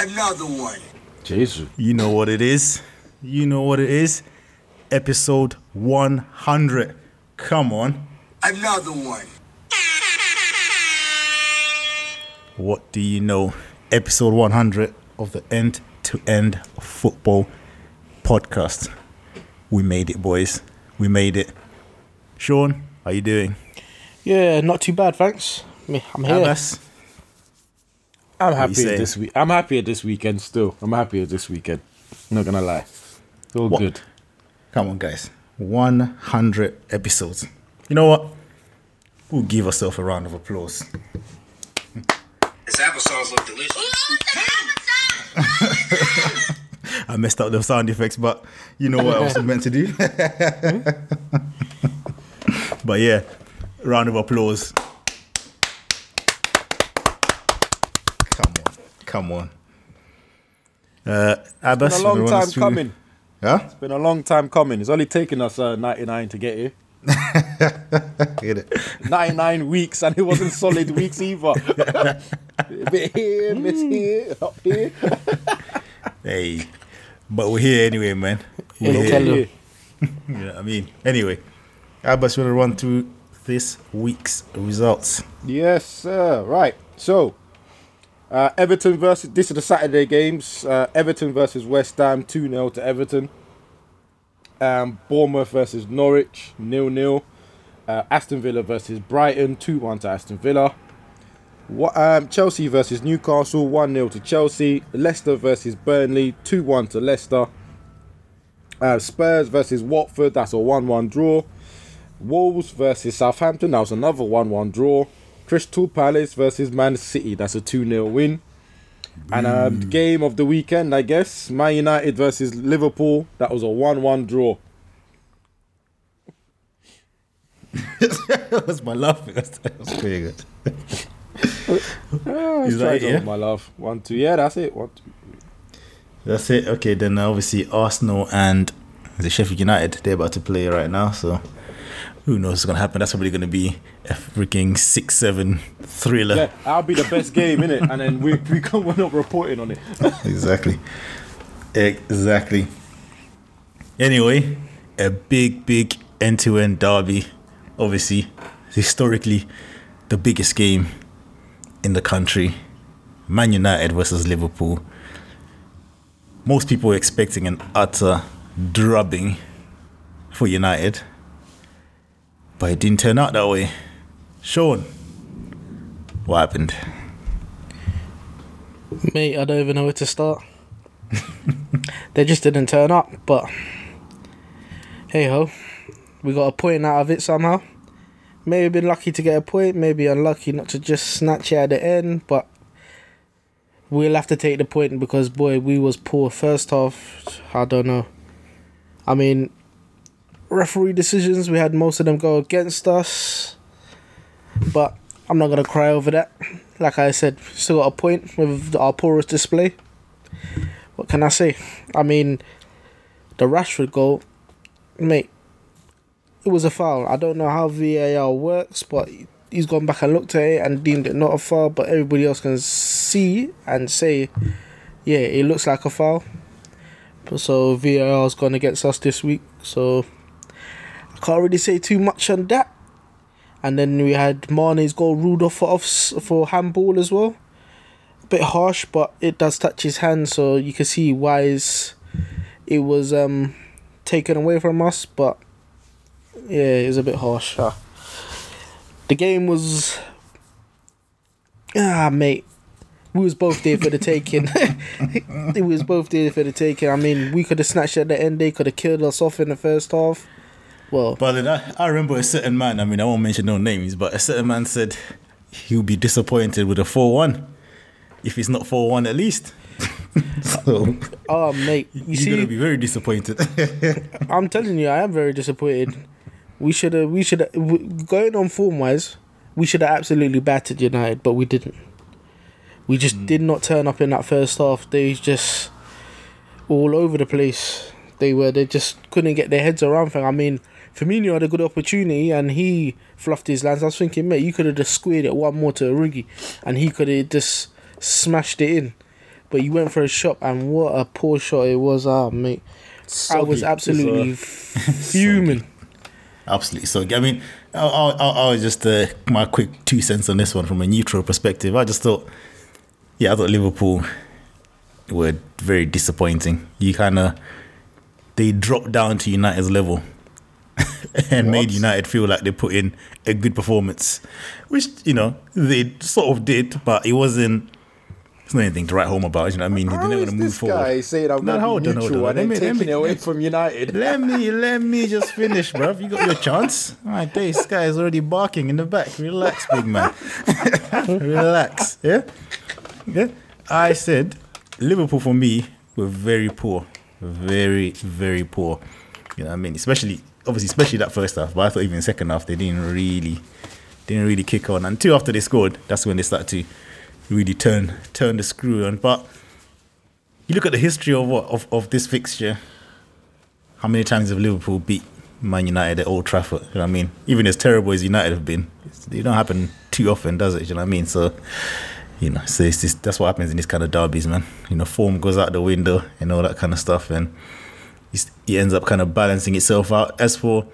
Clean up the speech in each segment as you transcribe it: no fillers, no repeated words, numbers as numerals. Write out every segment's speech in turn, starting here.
another one. Jesus. You know what it is. You know what it is. Episode 100. Come on. Another one. What do you know? Episode 100 of the End to End Football Podcast. We made it, boys. We made it. Shawn, how you doing? Yeah, not too bad, thanks. I'm here. Abass. I'm happier this week. I'm happier this weekend still. I'm happier this weekend. I'm not gonna lie. It's all good. Come on, guys. 100 episodes. You know what? We'll give ourselves a round of applause. This applesauce looks delicious. Ooh, the applesauce. I messed up the sound effects, but you know what else I was meant to do. But yeah, round of applause. Come on. Abass, it's been a long time coming. Huh? It's been a long time coming. It's only taken us 99 to get here. Get it? 99 weeks, and it wasn't solid weeks either. A bit here, bit here, up here. Hey, but we're here anyway, man. We're here. You know what I mean? Anyway, Abass, we're going to run through this week's results. Yes, sir. Right. So, Everton versus, this is the Saturday games. Everton versus West Ham, 2-0 to Everton. Bournemouth versus Norwich, 0-0. Aston Villa versus Brighton, 2-1 to Aston Villa. Chelsea versus Newcastle, 1-0 to Chelsea. Leicester versus Burnley, 2-1 to Leicester. Spurs versus Watford, that's a 1-1 draw. Wolves versus Southampton, that was another 1-1 draw. Crystal Palace versus Man City, that's a 2-0 win. And game of the weekend, I guess, Man United versus Liverpool, that was a 1-1 draw. That was my laugh. That was pretty good. Is that it? My laugh. 1-2. Yeah, that's it. 1-2. That's it. Okay, then obviously Arsenal and the Sheffield United, they're about to play right now, so who knows what's going to happen. That's probably going to be a freaking 6-7 thriller. Yeah, that'll be the best game, innit? And then we're not reporting on it. Exactly. Anyway, a big end-to-end derby. Obviously, historically, the biggest game in the country. Man United versus Liverpool. Most people were expecting an utter drubbing for United, but it didn't turn out that way. Shawn, what happened? Mate, I don't even know where to start. They just didn't turn up, but hey-ho. We got a point out of it somehow. Maybe been lucky to get a point, maybe unlucky not to just snatch it at the end, but we'll have to take the point because, boy, we was poor first half. I don't know. I mean, referee decisions, we had most of them go against us, but I'm not going to cry over that. Like I said, still got a point with our poorest display. What can I say? I mean, the Rashford goal, mate, it was a foul. I don't know how VAR works, but he's gone back and looked at it and deemed it not a foul, but everybody else can see and say, yeah, it looks like a foul. So VAR's gone against us this week, so can't really say too much on that. And then we had Mane's goal ruled off for handball as well. A bit harsh, but it does touch his hand, so you can see why it was taken away from us. But yeah, it was a bit harsh. The game was mate, we was both there for the taking. I mean, we could have snatched it at the end. They could have killed us off in the first half. Well, but then I remember a certain man, I mean, I won't mention no names, but a certain man said he'll be disappointed with a 4-1 if it's not 4-1 at least. So, oh mate, you're going to be very disappointed. I'm telling you, I am very disappointed. We should have, going on form-wise, we should have absolutely battered United, but we didn't. We just did not turn up in that first half. They just all over the place. They just couldn't get their heads around thing. I mean, Firmino had a good opportunity and he fluffed his lines. I was thinking, mate, you could have just squared it one more to Origi and he could have just smashed it in. But you went for a shot, and what a poor shot it was. Ah, mate. Soggy. I was absolutely fuming. Absolutely soggy. I mean, I was just my quick 2 cents on this one from a neutral perspective. I just thought, yeah, I thought Liverpool were very disappointing. You kind of, they dropped down to United's level and made United feel like they put in a good performance, which, you know, they sort of did, but it wasn't. It's not anything to write home about, you know what I mean? They're never going to move forward. This guy saying I'm going to be neutral and then taking it away from United. Let me just finish, bruv. You got your chance. All right, this guy is already barking in the back. Relax, big man. Relax, yeah? Yeah? I said, Liverpool, for me, were very poor. Very, very poor. You know what I mean? Especially that first half. But I thought even second half, they didn't really kick on. Until after they scored, that's when they started to really turn the screw on. But you look at the history of this fixture, how many times have Liverpool beat Man United at Old Trafford? You know what I mean? Even as terrible as United have been, it don't happen too often, does it? You know what I mean? So, you know, so it's just, that's what happens in this kind of derbies, man. You know, form goes out the window and all that kind of stuff, and it ends up kind of balancing itself out. As for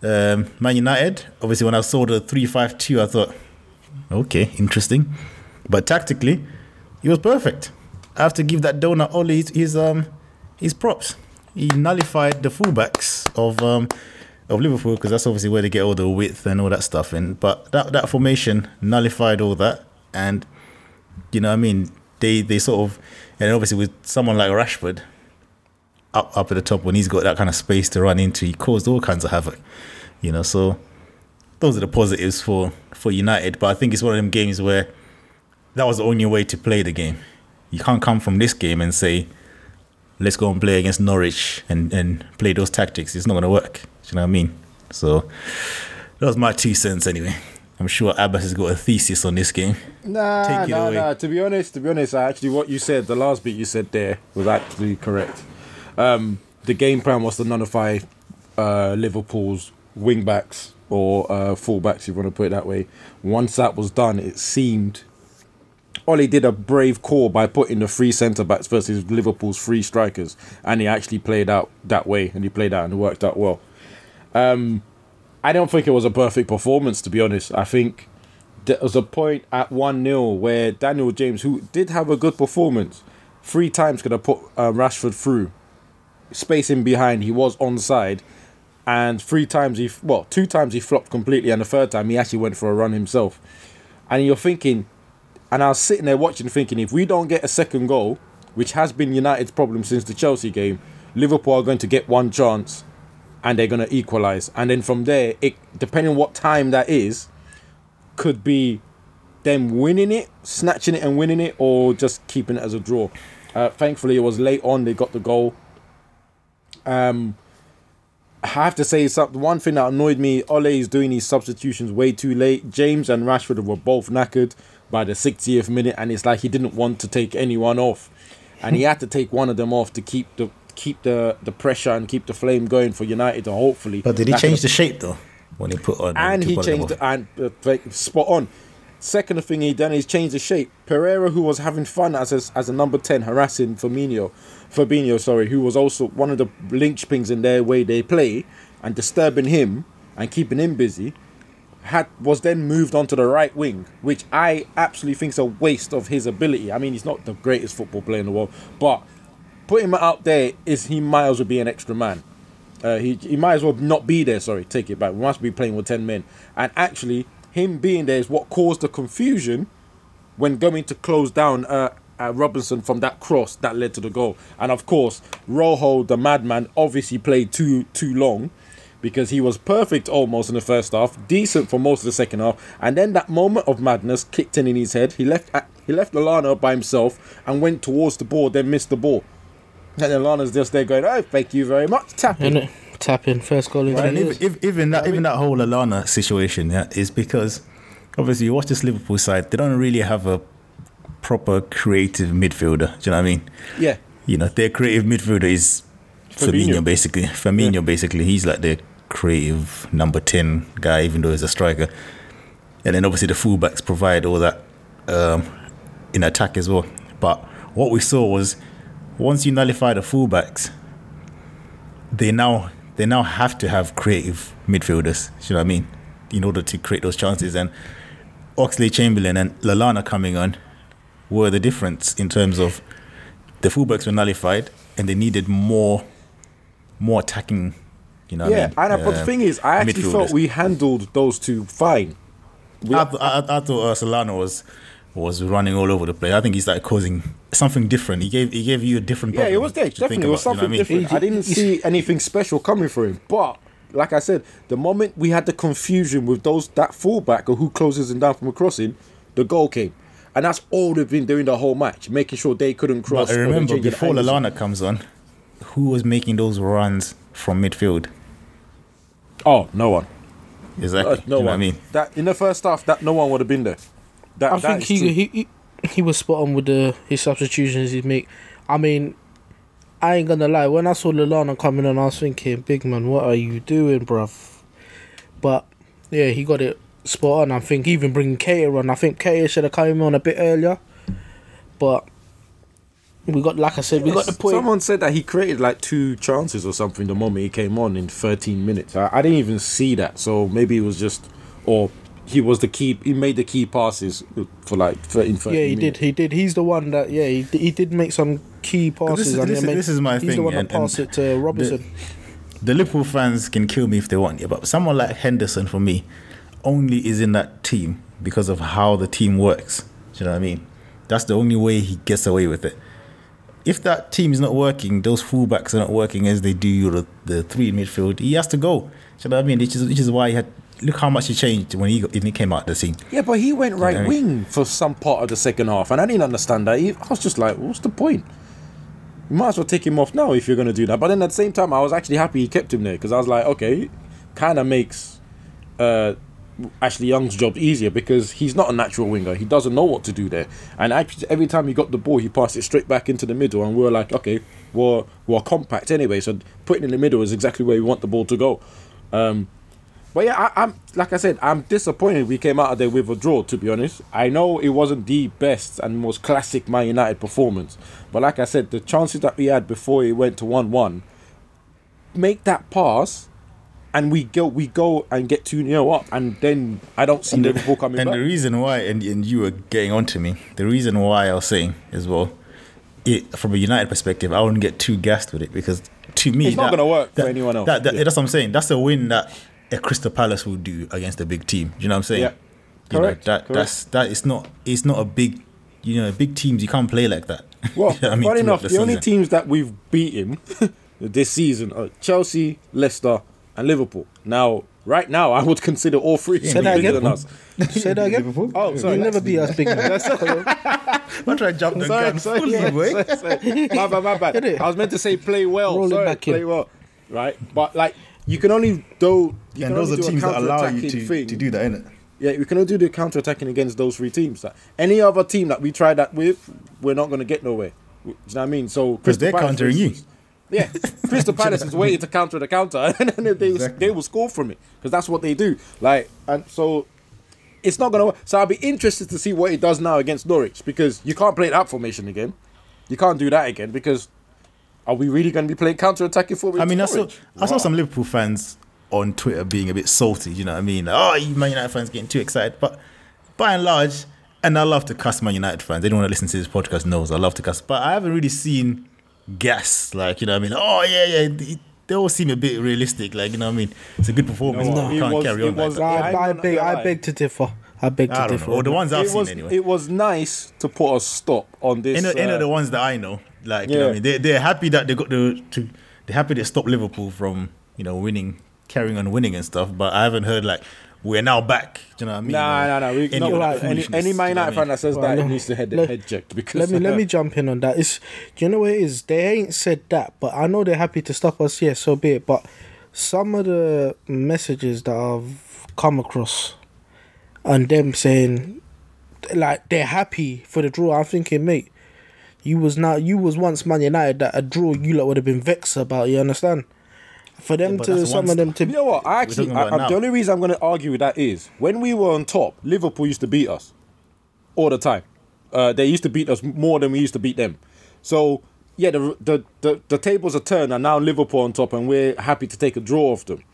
Man United, obviously when I saw the 3-5-2, I thought, okay, interesting. But tactically, he was perfect. I have to give that donor Oli his props. He nullified the fullbacks of Liverpool, because that's obviously where they get all the width and all that stuff in. But that formation nullified all that, and you know what I mean, they sort of, and obviously with someone like Rashford up at the top, when he's got that kind of space to run into, he caused all kinds of havoc. You know, so those are the positives for United. But I think it's one of them games where that was the only way to play the game. You can't come from this game and say, let's go and play against Norwich and play those tactics. It's not going to work. Do you know what I mean? So that was my 2 cents anyway. I'm sure Abbas has got a thesis on this game. Nah. To be honest, actually, what you said, the last bit you said there was actually correct. The game plan was to nullify Liverpool's wing-backs or full-backs, if you want to put it that way. Once that was done, it seemed... Oli did a brave call by putting the three centre-backs versus Liverpool's three strikers, and he actually played out that way, and he played out and worked out well. I don't think it was a perfect performance, to be honest. I think there was a point at 1-0 where Daniel James, who did have a good performance, 3 times could have put Rashford through. Space in behind, he was onside, and 3 times 2 times he flopped completely, and the third time he actually went for a run himself. And you're thinking... And I was sitting there watching, thinking, if we don't get a second goal, which has been United's problem since the Chelsea game, Liverpool are going to get one chance and they're going to equalise. And then from there, it, depending on what time that is, could be them winning it, snatching it and winning it, or just keeping it as a draw. Thankfully, it was late on, they got the goal. I have to say, one thing that annoyed me, Ole is doing his substitutions way too late. James and Rashford were both knackered by the 60th minute, and it's like he didn't want to take anyone off, and he had to take one of them off to keep the pressure and keep the flame going for United to hopefully. But did he change the shape though when he put on? And he changed spot on. Second thing he done is change the shape. Pereira, who was having fun as a number 10, harassing Fabinho, who was also one of the linchpins in their way they play, and disturbing him and keeping him busy. Was then moved onto the right wing, which I absolutely think is a waste of his ability. I mean, he's not the greatest football player in the world, but putting him out there he might as well be an extra man. He might as well not be there. Sorry, take it back. We must be playing with 10 men, and actually, him being there is what caused the confusion when going to close down Robinson from that cross that led to the goal. And of course, Rojo, the madman, obviously played too long. Because he was perfect almost in the first half, decent for most of the second half, and then that moment of madness kicked in his head. He left Lallana by himself and went towards the ball, then missed the ball. And then Lallana's just there going, "Oh, thank you very much." Tapping, first goal in right. Even that whole Lallana situation, yeah, is because obviously you watch this Liverpool side, they don't really have a proper creative midfielder. Do you know what I mean? Yeah. You know, their creative midfielder is Fabinho, basically. He's like the creative number 10 guy, even though he's a striker, and then obviously the fullbacks provide all that in attack as well. But what we saw was once you nullify the fullbacks, they now have to have creative midfielders, you know what I mean, in order to create those chances. And Oxlade-Chamberlain and Lallana coming on were the difference in terms of the fullbacks were nullified and they needed more attacking, you know what I mean? Yeah, but the thing is, I actually thought we handled those two fine. I thought Solana was running all over the place. I think he started causing something different. He gave you a different. Yeah, it was there. Definitely, it was something different. I didn't see anything special coming for him. But like I said, the moment we had the confusion with that fullback or who closes him down from a crossing, the goal came, and that's all they've been doing the whole match, making sure they couldn't cross. But I remember before Lallana comes on, who was making those runs from midfield? Oh, no one. Exactly. No one. What I mean, that in the first half, that no one would have been there. I think he was spot on with his substitutions he'd make. I mean, I ain't gonna lie. When I saw Lallana coming on, I was thinking, "Big man, what are you doing, bruv?" But yeah, he got it spot on. I think even bringing Keita on. I think Keita should have come on a bit earlier, but we got, like I said, we got the point. Someone said that he created like two chances or something the moment he came on in 13 minutes. I didn't even see that, so maybe it was just, or he was the key. He made the key passes for like 13 minutes. Yeah, he did. He's the one that. Yeah, he did make some key passes. This is my thing. He's the one that passed it to Robertson. The Liverpool fans can kill me if they want, but someone like Henderson for me only is in that team because of how the team works. Do you know what I mean? That's the only way he gets away with it. If that team is not working, those fullbacks are not working as they do the three in midfield, he has to go. You know what I mean? Which is why he had... Look how much he changed when he came out of the scene. Yeah, but he went right wing for some part of the second half, and I didn't understand that. I was just like, what's the point? You might as well take him off now if you're going to do that. But then at the same time, I was actually happy he kept him there because I was like, okay, kind of makes Ashley Young's job easier because he's not a natural winger. He doesn't know what to do there, and actually every time he got the ball he passed it straight back into the middle, and we were like, okay, we're compact anyway, so putting in the middle is exactly where we want the ball to go. But yeah, I'm like I said, I'm disappointed we came out of there with a draw, to be honest. I know it wasn't the best and most classic Man United performance, but like I said, the chances that we had before it went to 1-1, make that pass and we go and get 2-0 up, and then I don't see Liverpool coming back. And the reason why, and you were getting on to me, the reason why I was saying as well, from a United perspective, I wouldn't get too gassed with it because to me... It's not going to work for anyone else. That's what I'm saying. That's a win that a Crystal Palace would do against a big team. Do you know what I'm saying? Yeah. Correct. Correct. It's not a big... You know, big teams, you can't play like that. Well, you know I mean? Funny enough, the only teams that we've beaten this season are Chelsea, Leicester... and Liverpool. Now, right now, I would consider all three bigger than us. Say that again. Liverpool? Oh, sorry. You'll never be as big. I'm trying to jump the gun. Sorry. My bad. I was meant to say play well. Play well. Right? But, like, you can only do... And those are teams that allow you to do that, innit? Yeah, we can only do the counter-attacking against those three teams. Like, any other team that we try that with, we're not going to get nowhere. Do you know what I mean? So because they're countering you. Yeah, Crystal Palace is waiting to counter the counter, and then they will score from it because that's what they do. Like, and so it's not gonna work. So I'll be interested to see what it does now against Norwich because you can't play that formation again. You can't do that again because are we really going to be playing counter attacking football? I mean, I saw some Liverpool fans on Twitter being a bit salty. You know what I mean? Like, oh, you Man United fans getting too excited, but by and large, and I love to cuss Man United fans. They don't want to listen to this podcast. Knows I love to cuss, but I haven't really seen gas, like, you know what I mean? Oh, yeah, they all seem a bit realistic, like, you know what I mean? It's a good performance. I beg to differ. Or the ones I've seen, anyway. It was nice to put a stop on this. Any of the ones that I know, like, you know what I mean? They're happy that they got they're happy to stop Liverpool from, you know, carrying on winning and stuff, but I haven't heard, like, we're now back. Do you know what I mean? No. Any Man United fan that says that needs to head checked because let me jump in on that. Do you know what it is? They ain't said that, but I know they're happy to stop us. Yeah, so be it. But some of the messages that I've come across and them saying like they're happy for the draw, I'm thinking, mate, you was once Man United that a draw you lot would have been vexed about. You understand? For them some of them to... You know what? The only reason I'm going to argue with that is when we were on top, Liverpool used to beat us all the time. They used to beat us more than we used to beat them. So yeah, the tables are turned, and now Liverpool on top, and we're happy to take a draw off them,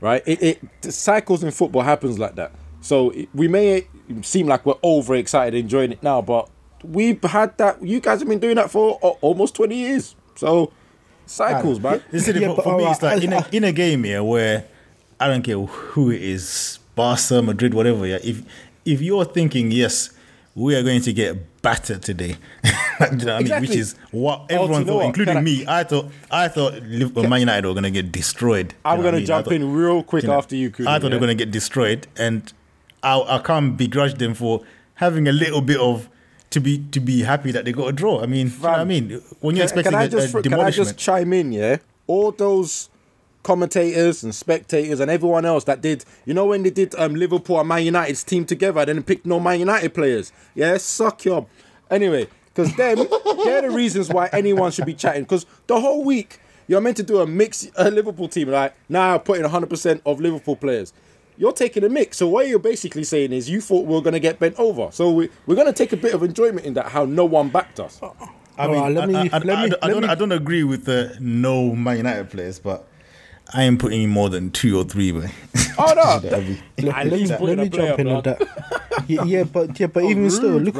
right? It cycles in football happens like that. So we may seem like we're overexcited enjoying it now, but we've had that. You guys have been doing that for almost 20 years. So cycles, man. This is for me. It's like in a game here where I don't care who it is, Barca, Madrid, whatever. Yeah, if you're thinking yes, we are going to get battered today, you know what exactly. I mean? Which is what everyone thought, including me. I thought Man United were going to get destroyed. I'm going to jump in real quick after you, Kuda. I thought they were going to get destroyed, and I can't begrudge them for having a little bit of to be happy that they got a draw. I mean, you know what I mean? When you're expecting a demolishment. Can I just chime in? Yeah, all those commentators and spectators and everyone else that did, you know, when they did Liverpool and Man United's team together, then they picked no Man United players. Yeah, suck your... Anyway, because them, they're the reasons why anyone should be chatting, because the whole week, you're meant to do a mix, a Liverpool team, like, now put in 100% of Liverpool players. You're taking a mix, so what you're basically saying is you thought we were going to get bent over, so we're going to take a bit of enjoyment in that, how no one backed us. I don't agree with the no Man United players, but I ain't putting in more than 2 or 3, man. Oh no! let me jump in on that. Yeah, but even rude, still, look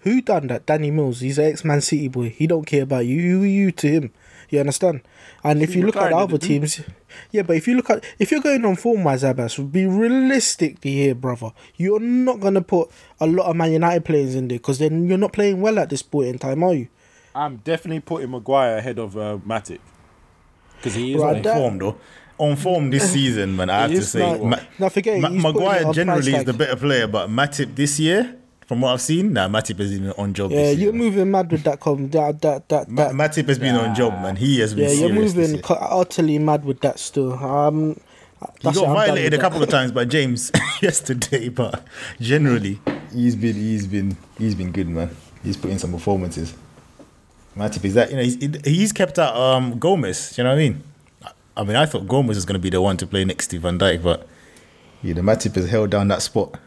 who done that? Danny Mills. He's an ex-Man City boy. He don't care about you. Who are you to him? You understand? And if you look at the other teams, but if you're going on form-wise, Abass, be realistically here, brother. You're not gonna put a lot of Man United players in there because then you're not playing well at this point in time, are you? I'm definitely putting Maguire ahead of Matic. Because he is on form this season, man. I have to say, Maguire generally is the better player, but Matip this year, from what I've seen, Matip has been on job. Yeah, you're moving mad with that. Matip has been on job, man. He has been. Yeah, you're moving utterly mad with that still. He got violated a couple of times by James yesterday, but generally, he's been good, man. He's put in some performances. Matip is that, you know, he's kept out Gomez, you know what I mean? I mean, I thought Gomez was going to be the one to play next to Van Dijk, but yeah, the Matip has held down that spot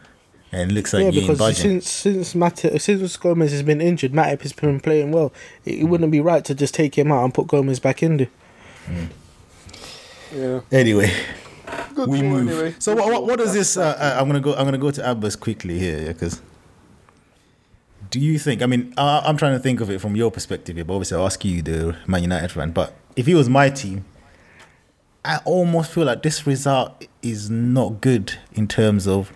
and it looks like he ain't budging. Since Gomez has been injured, Matip has been playing well. It wouldn't be right to just take him out and put Gomez back in there. Yeah. Anyway, good we move. Anyway. So what does this? I'm gonna go to Abbas quickly here because. Do you think, I mean, I'm trying to think of it from your perspective here, but obviously I'll ask you, the Man United fan, but if it was my team, I almost feel like this result is not good in terms of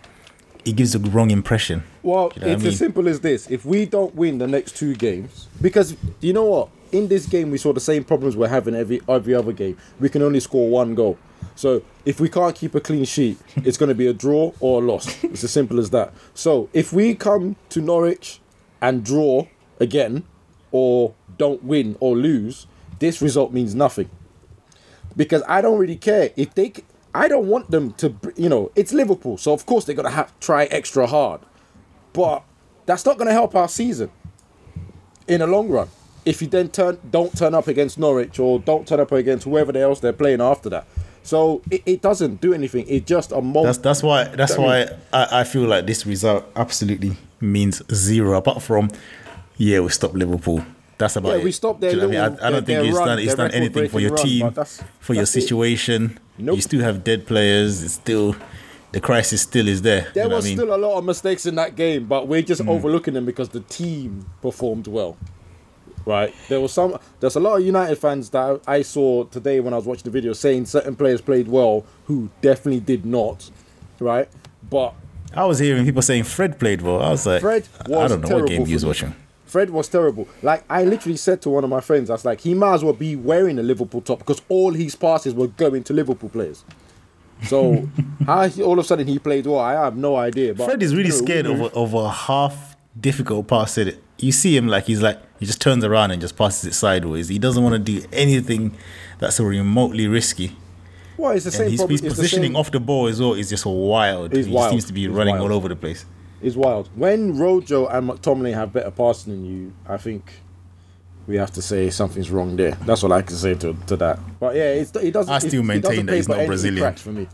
it gives the wrong impression. Well, you know it's as simple as this. If we don't win the next 2 games, because you know what? In this game, we saw the same problems we're having every other game. We can only score 1 goal. So if we can't keep a clean sheet, it's going to be a draw or a loss. It's as simple as that. So if we come to Norwich and draw again, or don't win or lose, this result means nothing. Because I don't really care if they. I don't want them to. You know, it's Liverpool, so of course they're gonna have to try extra hard. But that's not gonna help our season in the long run. If you then don't turn up against Norwich or don't turn up against whoever else they're playing after that. So it doesn't do anything. It's just a moment. That's why I feel like this result absolutely means zero. Apart from, yeah, we stopped Liverpool. That's about it. We stopped their little, I don't think it's done anything for your team, for your situation. Nope. You still have dead players. It's still the crisis still is there. There was still a lot of mistakes in that game, but we're just overlooking them because the team performed well. Right, there's a lot of United fans that I saw today when I was watching the video saying certain players played well who definitely did not, right? But I was hearing people saying Fred played well. I was like, I don't know what game he was watching. Fred was terrible. Like, I literally said to one of my friends, I was like, he might as well be wearing a Liverpool top because all his passes were going to Liverpool players. So how all of a sudden he played well, I have no idea. But Fred is really scared of a half difficult pass in it. You see him like he just turns around and just passes it sideways. He doesn't want to do anything that's remotely risky. Well, it's the same problem. His positioning off the ball as well is just wild. He seems to be running all over the place. It's wild. When Rojo and McTominay have better passing than you, I think we have to say something's wrong there. That's all I can say to that. But yeah, it doesn't. I still maintain that he's not Brazilian. For me.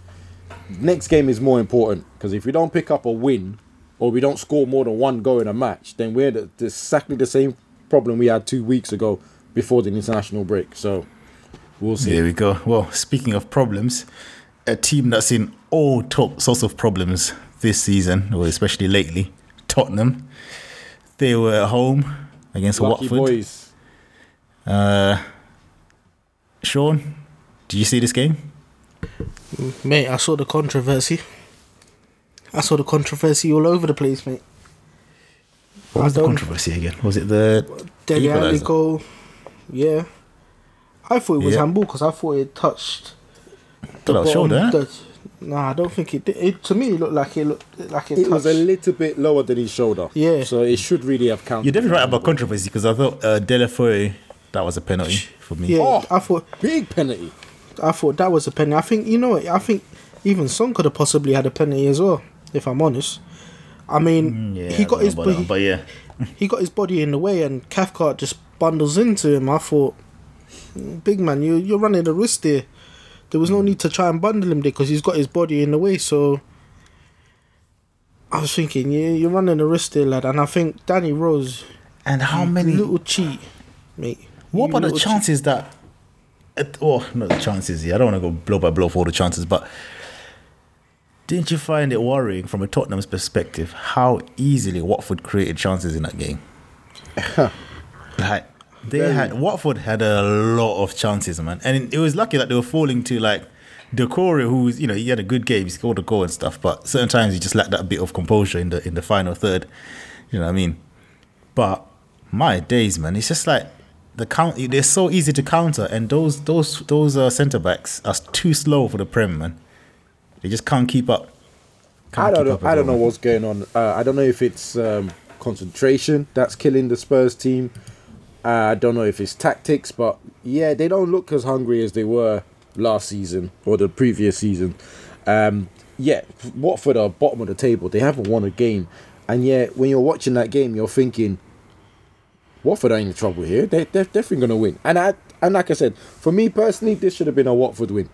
Next game is more important because if we don't pick up a win, or we don't score more than one goal in a match, then we're exactly the same problem we had 2 weeks ago before the international break. So we'll see. There we go. Well, speaking of problems, a team that's in all top sorts of problems this season, or especially lately, Tottenham. They were at home against Lucky Watford. Boys. Shawn, did you see this game? Mate, I saw the controversy. I saw the controversy all over the place, mate. What was the controversy again? Was it the Dele Alli goal? Yeah. I thought it was handball because I thought it touched the bottom shoulder. Nah, I don't think it did. It, to me, it looked like it touched. It was a little bit lower than his shoulder. Yeah. So it should really have counted. You're definitely right about controversy because I thought Delafoe, that was a penalty for me. Yeah, I thought... Big penalty. I thought that was a penalty. I think, you know what, I think even Son could have possibly had a penalty as well, if I'm honest. I mean, he got his body, but yeah. He got his body in the way and Cathcart just bundles into him. I thought, big man, you're running the risk there. There was no need to try and bundle him there because he's got his body in the way. So I was thinking, you're running the risk there, lad. And I think Danny Rose, and how many little cheat, mate. What about the chances that? Oh, not the chances. Yeah, I don't want to go blow by blow for all the chances, but didn't you find it worrying from a Tottenham's perspective how easily Watford created chances in that game? Like Watford had a lot of chances, man, and it was lucky that they were falling to like Decore, who was, you know, he had a good game, he scored a goal and stuff, but certain times he just lacked that bit of composure in the final third. You know what I mean? But my days, man, it's just like. They're so easy to counter, and those centre backs are too slow for the Prem, man. They just can't keep up. I don't know what's going on. I don't know if it's concentration that's killing the Spurs team. I don't know if it's tactics, but yeah, they don't look as hungry as they were last season or the previous season. Watford are bottom of the table. They haven't won a game, and yet when you're watching that game, you're thinking, Watford are in trouble here. They're definitely going to win. And like I said, for me personally, this should have been a Watford win.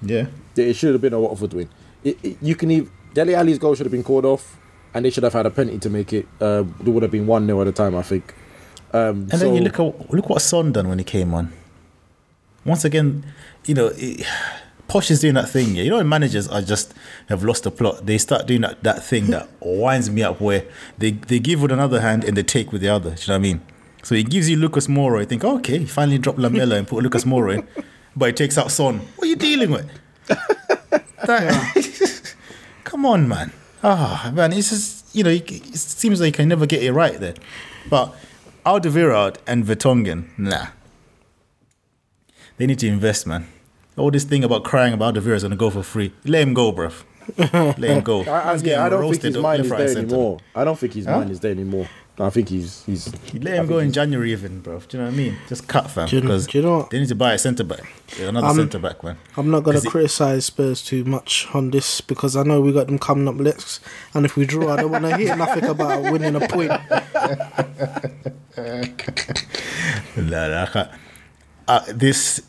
Yeah. It should have been a Watford win. Dele Alli's goal should have been called off, and they should have had a penalty to make it. It would have been 1-0 at the time, I think. Then you look what Son done when he came on. Once again, you know, Posh is doing that thing. Yeah? You know when managers have lost the plot, they start doing that thing that winds me up where they give with another hand and they take with the other. Do you know what I mean? So he gives you Lucas Moura. You think, okay, he finally dropped Lamela and put Lucas Moura in. But he takes out Son. What are you dealing with? Come on, man. Man, it's just, you know, it seems like you can never get it right there. But Alderweireld and Vertonghen, nah. They need to invest, man. All this thing about crying about Alderweireld is going to go for free. Let him go, bruv. Let him go. I don't think his mind is there anymore. I don't think his mind is there anymore. I think he's let him go in January even, bro. Do you know what I mean? Just cut, fam, because they need to buy a centre-back. Another centre-back, man. I'm not going to criticise Spurs too much on this because I know we got them coming up next, and if we draw, I don't want to hear nothing about winning a point. I can't.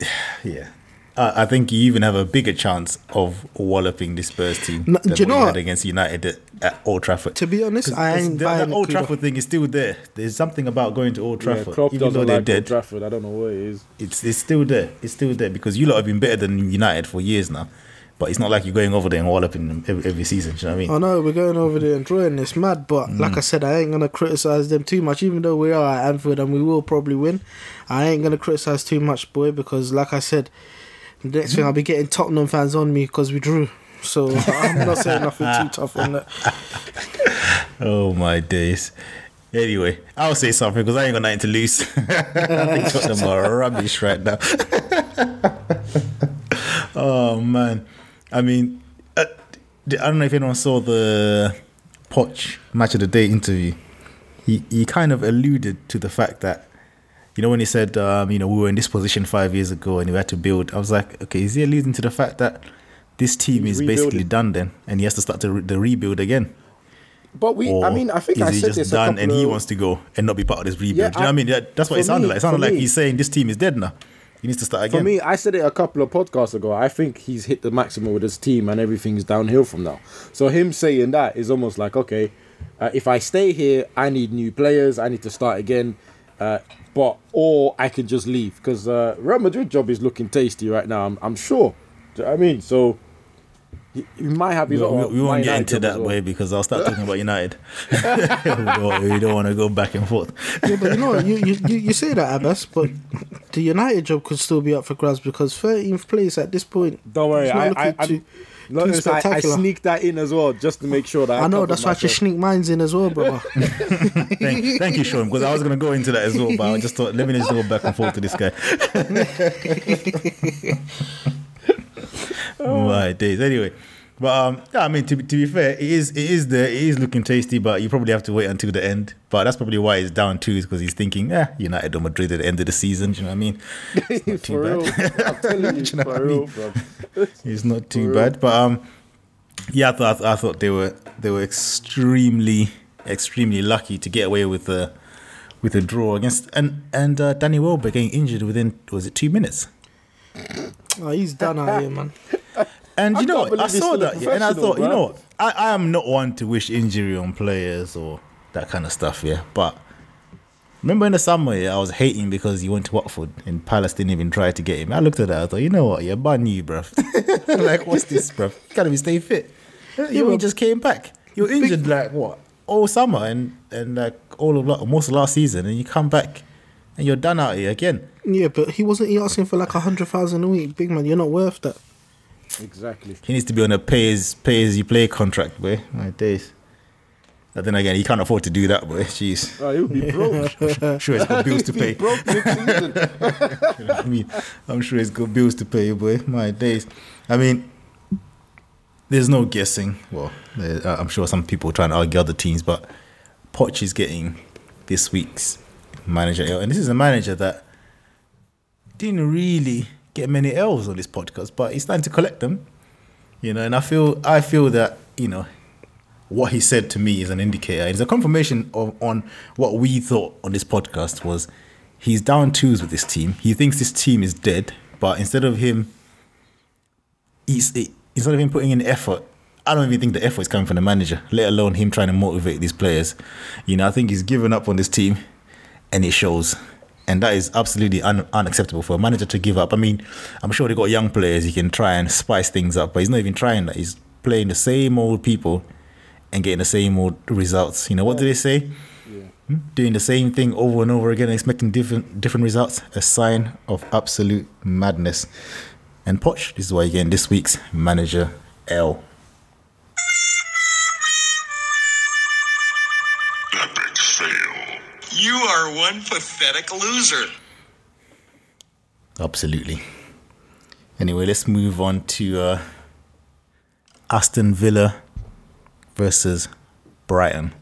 I think you even have a bigger chance of walloping this Spurs team than you had against United at Old Trafford. To be honest, I ain't buying that Old Trafford thing is still there. There's something about going to Old Trafford, Klopp even though they're like dead. Old Trafford, I don't know what it is. It's still there. It's still there because you lot have been better than United for years now. But it's not like you're going over there and walloping them every season. Do you know what I mean? I know we're going over there and drawing. It's mad, but like I said, I ain't gonna criticize them too much. Even though we are at Anfield and we will probably win, I ain't gonna criticize too much, boy, because like I said. The next thing I'll be getting Tottenham fans on me because we drew. So I'm not saying nothing too tough on that. Oh my days. Anyway, I'll say something because I ain't got nothing to lose. I think Tottenham are rubbish right now. Oh man. I mean, I don't know if anyone saw the Poch Match of the Day interview. He kind of alluded to the fact that, you know, when he said, you know, we were in this position 5 years ago and we had to build, I was like, okay, is he alluding to the fact that this team is basically done then and he has to start the rebuild again? But I think I said this a couple of... Is he just done and he wants to go and not be part of this rebuild? Yeah, do you know what I mean? That's what it sounded like. It sounded like he's saying this team is dead now. He needs to start again. For me, I said it a couple of podcasts ago. I think he's hit the maximum with his team and everything's downhill from now. So him saying that is almost like, okay, If I stay here, I need new players. I need to start again. Or I could just leave, because Real Madrid job is looking tasty right now. I'm sure. Do you know what I mean? So you might have his own. We won't get into that way, because I'll start talking about United. We don't want to go back and forth. Yeah, but you know, you say that, Abass, but the United job could still be up for grabs, because 13th place at this point. Don't worry, I sneaked that in as well, just to make sure that I know. That's why I should sneak mines in as well, brother. Thank you, Shawn, because I was going to go into that as well, but I just thought, let me just go back and forth to this guy. My days. Anyway, but yeah, I mean, to be fair, it is looking tasty, but you probably have to wait until the end. But that's probably why it's down too, is because he's thinking, United or Madrid at the end of the season. Do you know what I mean? It's not too bad. I'm telling you, bro. It's not too bad, but yeah, I thought they were extremely lucky to get away with a draw against and Danny Welbeck getting injured within, was it 2 minutes? Oh, he's done out here, man. And you know, I saw that, yeah, and I thought, bro, you know, I am not one to wish injury on players or that kind of stuff, yeah. But remember in the summer, yeah, I was hating because he went to Watford and Palace didn't even try to get him. I looked at that, I thought, you know what, you're bad new, bruv. Like, what's this, bruv? You can't even stay fit. You just came back. You were injured like what, all summer and like most of last season, and you come back and you're done out here again. Yeah, but he wasn't asking for like 100,000 a week, big man. You're not worth that. Exactly. He needs to be on a pay as you play contract, boy. My days. But then again, he can't afford to do that, boy. Jeez. Oh, he'll be broke. I'm sure he's got bills to pay. Broke next season. You know what I mean? I'm sure he's got bills to pay, boy. My days. I mean, there's no guessing. Well, I'm sure some people are trying to argue other teams, but Poch is getting this week's manager, and this is a manager that didn't really get many L's on this podcast, but he's starting to collect them, you know. And I feel that, you know, what he said to me is an indicator. It's a confirmation on what we thought on this podcast was he's down twos with this team. He thinks this team is dead, but instead of him putting in effort, I don't even think the effort is coming from the manager, let alone him trying to motivate these players. You know, I think he's given up on this team, and it shows. And that is absolutely unacceptable for a manager to give up. I mean, I'm sure they got young players, he can try and spice things up, but he's not even trying that. He's playing the same old people and getting the same old results. You know, what do they say? Yeah. Doing the same thing over and over again and expecting different results, a sign of absolute madness. And Poch, this is why you're getting this week's manager L. You are one pathetic loser. Absolutely. Anyway, let's move on to Aston Villa versus Brighton.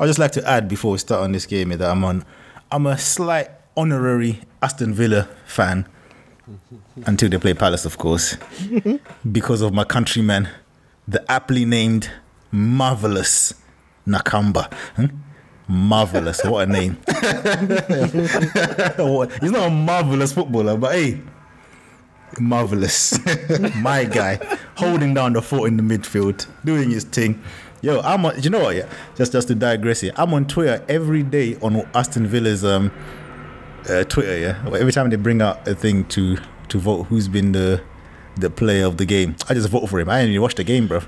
I'd just like to add before we start on this game that I'm a slight honorary Aston Villa fan until they play Palace, of course, because of my countryman, the aptly named Marvelous Nakamba. Marvelous, what a name. He's not a marvelous footballer, but hey, Marvelous. My guy, holding down the fort in the midfield, doing his thing. Yo, I'm on, you know what, yeah? Just to digress here, I'm on Twitter every day on Aston Villa's Twitter, yeah? Every time they bring out a thing to vote who's been the player of the game, I just vote for him. I didn't even watch the game, bro.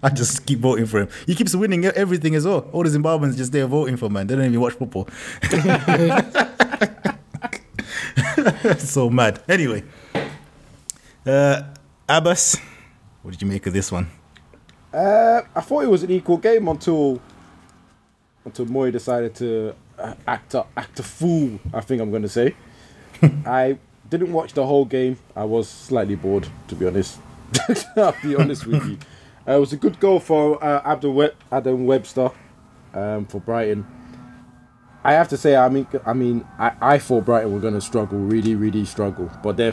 I just keep voting for him. He keeps winning everything as well. All the Zimbabweans just there voting for, man. They don't even watch football. So mad. Anyway, Abass, what did you make of this one? I thought it was an equal game until Moy decided to act a fool, I think I'm going to say. I didn't watch the whole game. I was slightly bored, to be honest. I'll be honest with you. It was a good goal for Adam Webster for Brighton. I have to say, I thought Brighton were going to struggle, really, really struggle. But their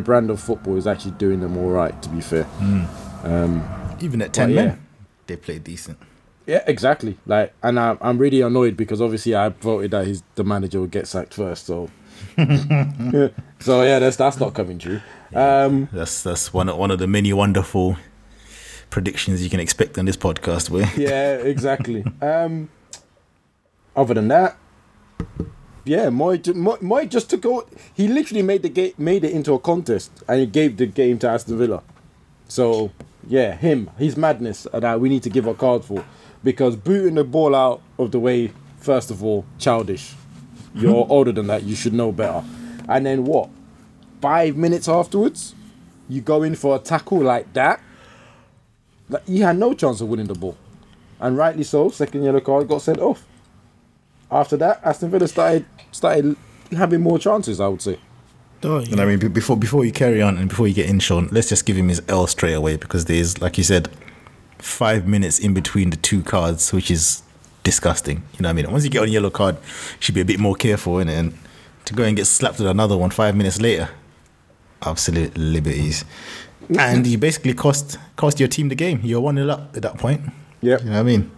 brand of football is actually doing them all right, to be fair. Mm. Even at 10 men, they played decent. Yeah, exactly. Like, and I'm really annoyed because obviously I voted that the manager would get sacked first, so... So yeah, that's not coming true. Yeah, that's one of the many wonderful predictions you can expect on this podcast with. Yeah, exactly. Other than that, yeah, Moy just took out. He literally made it into a contest, and he gave the game to Aston Villa. So yeah, his madness that we need to give a card for, because booting the ball out of the way, first of all, childish. You're older than that. You should know better. And then what? 5 minutes afterwards, you go in for a tackle like that. Like, you had no chance of winning the ball, and rightly so. Second yellow card, got sent off. After that, Aston Villa started having more chances, I would say. Oh, yeah. And I mean, before you carry on and before you get in, Shawn, let's just give him his L straight away, because there's, like you said, 5 minutes in between the two cards, which is disgusting. You know what I mean? Once you get on a yellow card, you should be a bit more careful, innit? And to go and get slapped with another one 5 minutes later, absolute liberties. And you basically cost your team the game. You're 1-0 up at that point. Yeah. You know what I mean?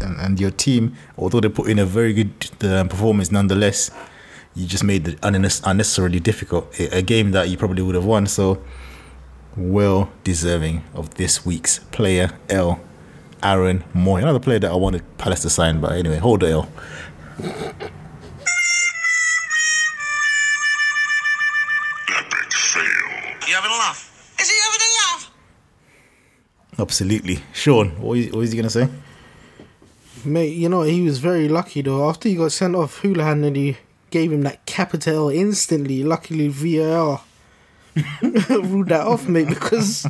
And your team, although they put in a very good performance nonetheless, you just made it unnecessarily difficult. A game that you probably would have won. So, well deserving of this week's player L, Aaron Moy. Another player that I wanted Palace to sign, but anyway, hold the L. You having a laugh? Is he having a laugh? Absolutely. Shawn, what is he going to say? Mate, you know, he was very lucky though. After he got sent off, Houlihan and he gave him that capital instantly. Luckily, VAR ruled that off, mate, because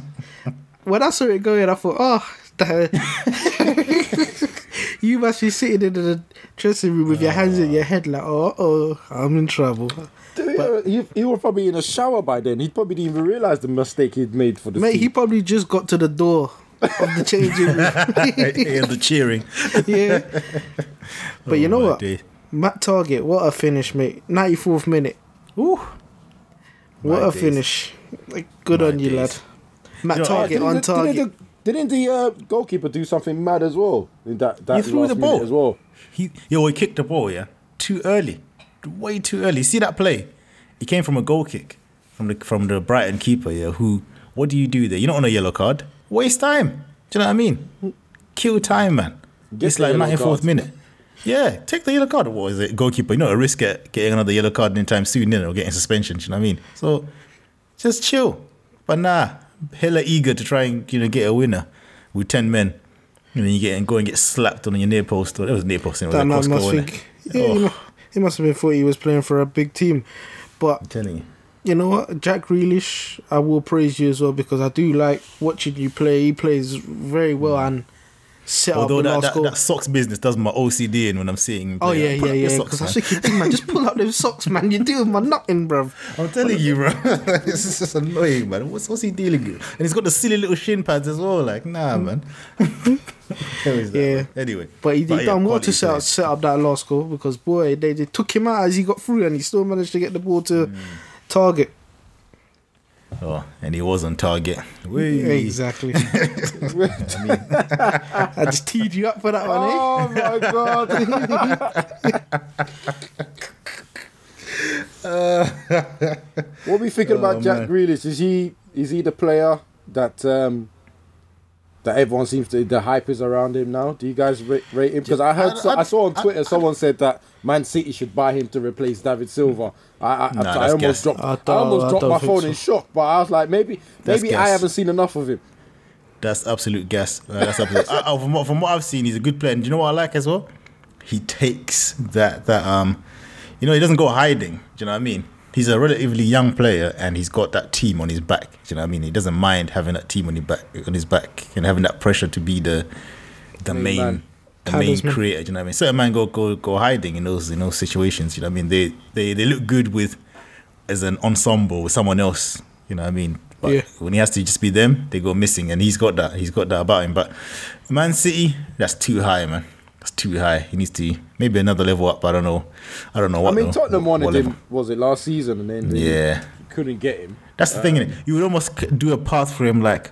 when I saw it going, I thought, you must be sitting in the dressing room with your hands in your head like, oh, I'm in trouble. But he was probably in a shower by then. He probably didn't even realise the mistake he'd made for the team. Mate, he probably just got to the door of the changing room. And the cheering. Yeah. But you know what? Dear. Matt Target, what a finish, mate. 94th minute. Ooh. What my a days. Finish. Like, good my on days. You, lad. Matt Target on target. Didn't the goalkeeper do something mad as well? In that he threw the ball as well. He kicked the ball, yeah? Too early. Way too early. See that play? It came from a goal kick from the Brighton keeper, yeah, who, what do you do there? You're not on a yellow card. Waste time. Do you know what I mean? Kill time, man. It's like 94th minute. Yeah, take the yellow card. What is it? Goalkeeper, you know, a risk at getting another yellow card anytime soon, you know, or getting suspension. Do you know what I mean? So, just chill. But nah, hella eager to try and, you know, get a winner with 10 men. And then you go and get slapped on your near post. Or, that was near post. It was that like Costco, think, yeah, oh. You know, he must have been thought he was playing for a big team. But I'm telling you. You know what, Jack Grealish, I will praise you as well, because I do like watching you play. He plays very well and set although up the last goal. That socks business does my OCD in when I'm seeing him. Oh, yeah. Because I think you do, man. Just pull out those socks, man. You're doing my nothing, bruv. I'm telling you, bro. This is just annoying, man. What's he dealing with? And he's got the silly little shin pads as well. Like, nah, man. Yeah. Anyway. But he done well to set up that last goal, because, boy, they took him out as he got through, and he still managed to get the ball to... target. Oh, and he was on target. Whee. Exactly. I just teed you up for that one, eh? Oh my god. What are we thinking about Jack Grealish? Is he the player that that everyone seems to, the hype is around him now? Do you guys rate him? Because I saw on Twitter someone said that Man City should buy him to replace David Silva. I almost dropped my phone in shock, but I was like, maybe I haven't seen enough of him. That's absolute gas. From what I've seen, he's a good player. And do you know what I like as well? He takes that you know, he doesn't go hiding. Do you know what I mean? He's a relatively young player, and he's got that team on his back. Do you know what I mean? He doesn't mind having that team on his back, and having that pressure to be the main creator. Do you know what I mean? Certain men go hiding in those situations. Do you know what I mean? They look good with as an ensemble with someone else. You know what I mean? But when he has to just be them, they go missing, and he's got that about him. But Man City, that's too high, man. It's too high. He needs to maybe another level up. I don't know what. I mean, Tottenham wanted him. Was it last season? And then they couldn't get him. That's the thing, innit? You would almost do a path for him like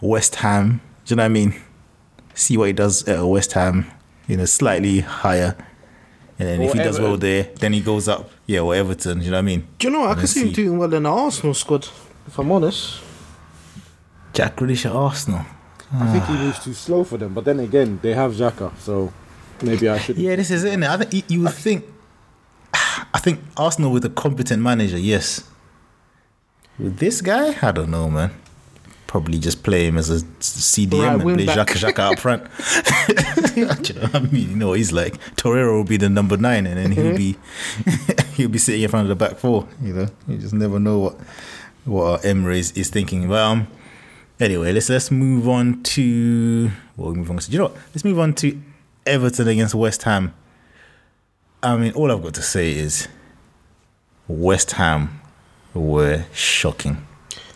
West Ham. Do you know what I mean? See what he does at West Ham, you know, slightly higher. And then if he does well there, then he goes up. Yeah, or Everton. Do you know what I mean? Do you know what? I could see him doing well in the Arsenal squad, if I'm honest. Jack Grealish at Arsenal. I think he moves too slow for them. But then again, they have Xhaka, so maybe I should. Yeah, this is it, isn't it? I think you would think. I think Arsenal with a competent manager, yes. With this guy, I don't know, man. Probably just play him as a CDM right, and play Xhaka up front. Do you know what I mean? You know what he's like. Torreira will be the number 9, and then he'll be sitting in front of the back four. You know, you just never know what Emery is thinking. Well, anyway, let's move on to Let's move on to Everton against West Ham. I mean, all I've got to say is West Ham were shocking.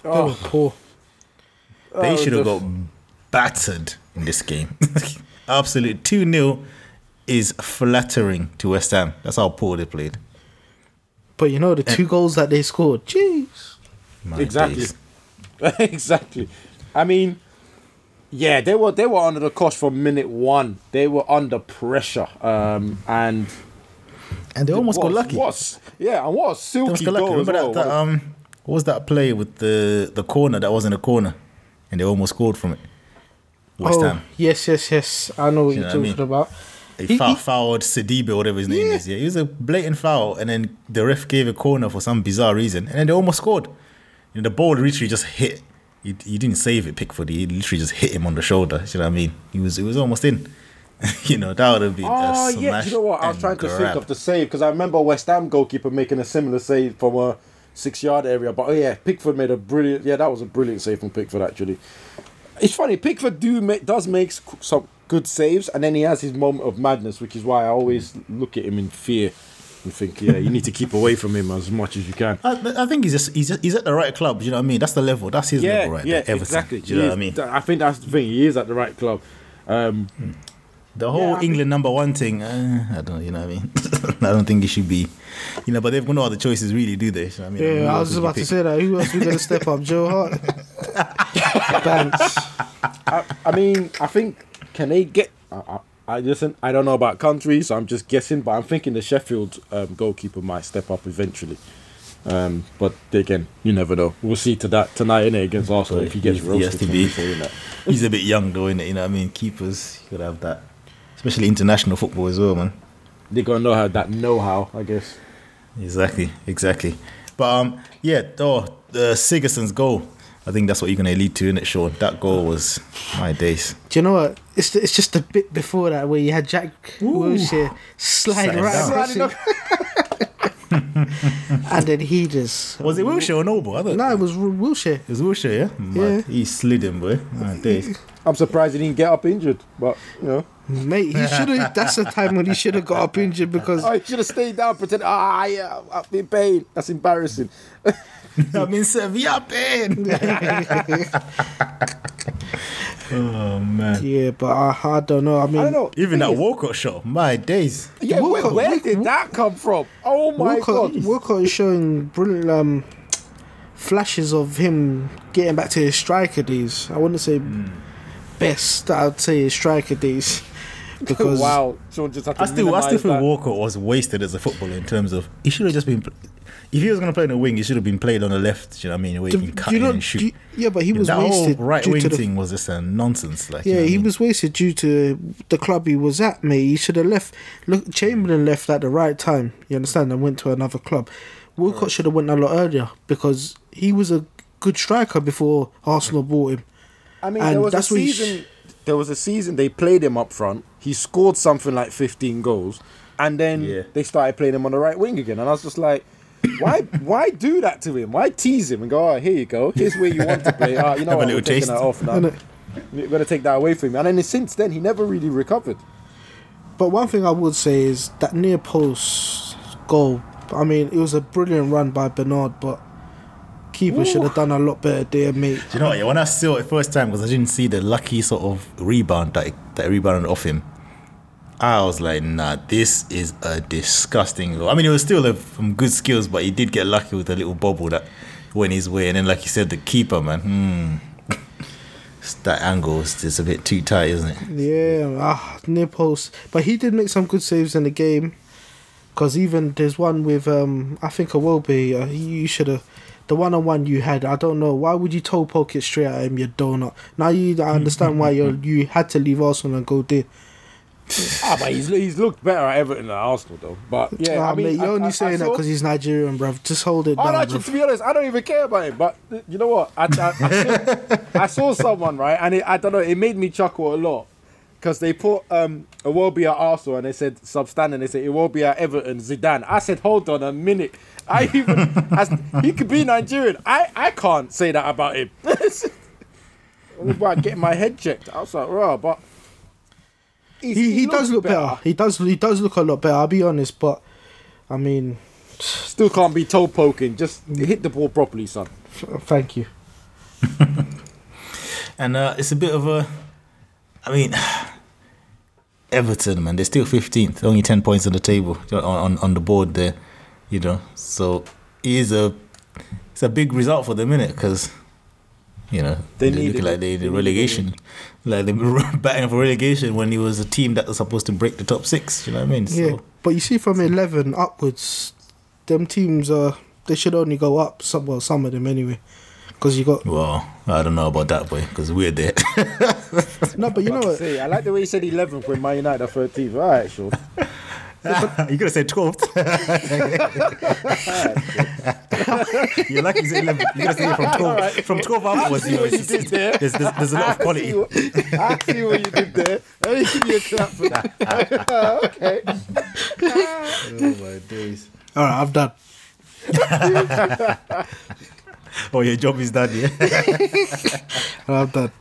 They were poor. They should have got battered in this game. Absolute 2-0 is flattering to West Ham. That's how poor they played. But you know, the two goals that they scored, jeez. Exactly. I mean, yeah, they were under the cosh from minute one. They were under pressure. And they almost got lucky. And what a silky goal. Remember what was that play with the corner that wasn't a corner? And they almost scored from it. West Ham. Yes. I know what you're talking about. He fouled Sidibe, whatever his name is. Yeah, it was a blatant foul. And then the ref gave a corner for some bizarre reason. And then they almost scored. You know, the ball literally just hit. He didn't save it, Pickford. He literally just hit him on the shoulder. You know what I mean? It was almost in. You know, that would have been a smash. Yeah, you know what? I was trying to think of the save. Because I remember West Ham goalkeeper making a similar save from a 6-yard area, but Pickford made a brilliant. Yeah, that was a brilliant save from Pickford. Actually, it's funny. Pickford does make some good saves, and then he has his moment of madness, which is why I always look at him in fear and think, you need to keep away from him as much as you can. I think he's at the right club. You know what I mean? That's the level. That's his level, right? Yeah, there, exactly. Do you know what I mean? I think that's the thing. He is at the right club. The whole England number one thing, I don't know, you know what I mean? I don't think it should be, you know, but they've got no other choices really, do they? You know what I mean? Yeah, I was just about to say that. Who else we going to step up? Joe Hart? Banks. I mean, I think, can they get, I don't know about countries, so I'm just guessing, but I'm thinking the Sheffield goalkeeper might step up eventually. But again, you never know. We'll see to that tonight, innit, against Arsenal, if he gets roasted. He's a bit young though, innit, you know what I mean? Keepers, you got to have that. Especially international football as well, man. They gotta know how I guess. Exactly. But Sigurdsson's goal. I think that's what you're gonna lead to, innit, Shawn? That goal was my days. Do you know what? It's just a bit before that where you had Jack Grealish here sliding right across and then he just was it Wilshere or Noble? No, it was Wilshere. It was Wilshere, yeah. Mad. He slid him, boy. My days. I'm surprised he didn't get up injured, but you know. Mate, he should have. That's the time when he should have got up injured because he should have stayed down, pretend. I've been paid. That's embarrassing. I'm in severe pain. Oh man. Yeah, but I don't know. I mean, even that Walcott shot. My days. Yeah, Walcott, where did that come from? Oh my god. Walcott is showing brilliant flashes of him getting back to his striker days. I wouldn't say best. I'd say his striker days. Because wow, I still think Walcott was wasted as a footballer in terms of he should have just been. If he was going to play in the wing, he should have been played on the left. You know what I mean? Where he can cut in and shoot. But he was that wasted. That right wing thing was just a nonsense. Like, you know he was wasted due to the club he was at, mate. He should have left. Look, Chamberlain left at the right time. You understand? And went to another club. Walcott should have went a lot earlier because he was a good striker before Arsenal bought him. I mean, there was a season they played him up front. He scored something like 15 goals, and then they started playing him on the right wing again. And I was just like, why do that to him? Why tease him and go, here you go. Here's where you want to play. You know what, we're taking that off now. We're going to take that away from him. And then since then, he never really recovered. But one thing I would say is that near post goal, I mean, it was a brilliant run by Bernard, but keeper should have done a lot better there, mate. Do you know what? When I saw it first time, because I didn't see the lucky sort of rebound that rebounded off him, I was like, nah, this is a disgusting goal. I mean, it was still from good skills, but he did get lucky with a little bobble that went his way. And then, like you said, the keeper, man, that angle is just a bit too tight, isn't it? Yeah, near post. But he did make some good saves in the game, because even there's one with, I think, Awobi. You should have. the one-on-one you had, I don't know. Why would you toe poke it straight at him, you donut? Now I understand why you had to leave Arsenal and go there. But he's looked better at Everton than Arsenal, though. But yeah, I mean, mate, you're only saying that because he's Nigerian, bruv. Just hold it down. Actually, to be honest, I don't even care about him. But you know what? I saw someone, right, and I don't know. It made me chuckle a lot because they put it will be at Arsenal, and they said substandard. They said it will be at Everton. Zidane. I said, hold on a minute. He could be Nigerian. I can't say that about him. About getting my head checked. I was like, raw, but. He does look better. He does look a lot better, I'll be honest, but I mean, still can't be toe poking. Just hit the ball properly, son. Thank you. And it's a bit of a, I mean, Everton, man, they're still 15th, only 10 points on the table, on the board there, you know. So it's a big result for them, innit? Because you know, they look like they did relegation. Like they were batting for relegation when he was a team that was supposed to break the top six. You know what I mean? Yeah, so. But you see from 11 upwards, them teams, they should only go up. Some of them anyway. Because you got... Well, I don't know about that, boy, because we're there. No, but you know what? I like the way you said 11th when Man United are 13th. All right, sure. You could have said 12th. You're lucky you said 11th. You could have said from 12. Right. From 12 upwards, you know, there's a lot of quality. I see what you did there. Let me give you a clap for that. Okay. Oh my days. All right, I'm done. Oh, your job is done, yeah. I'm done.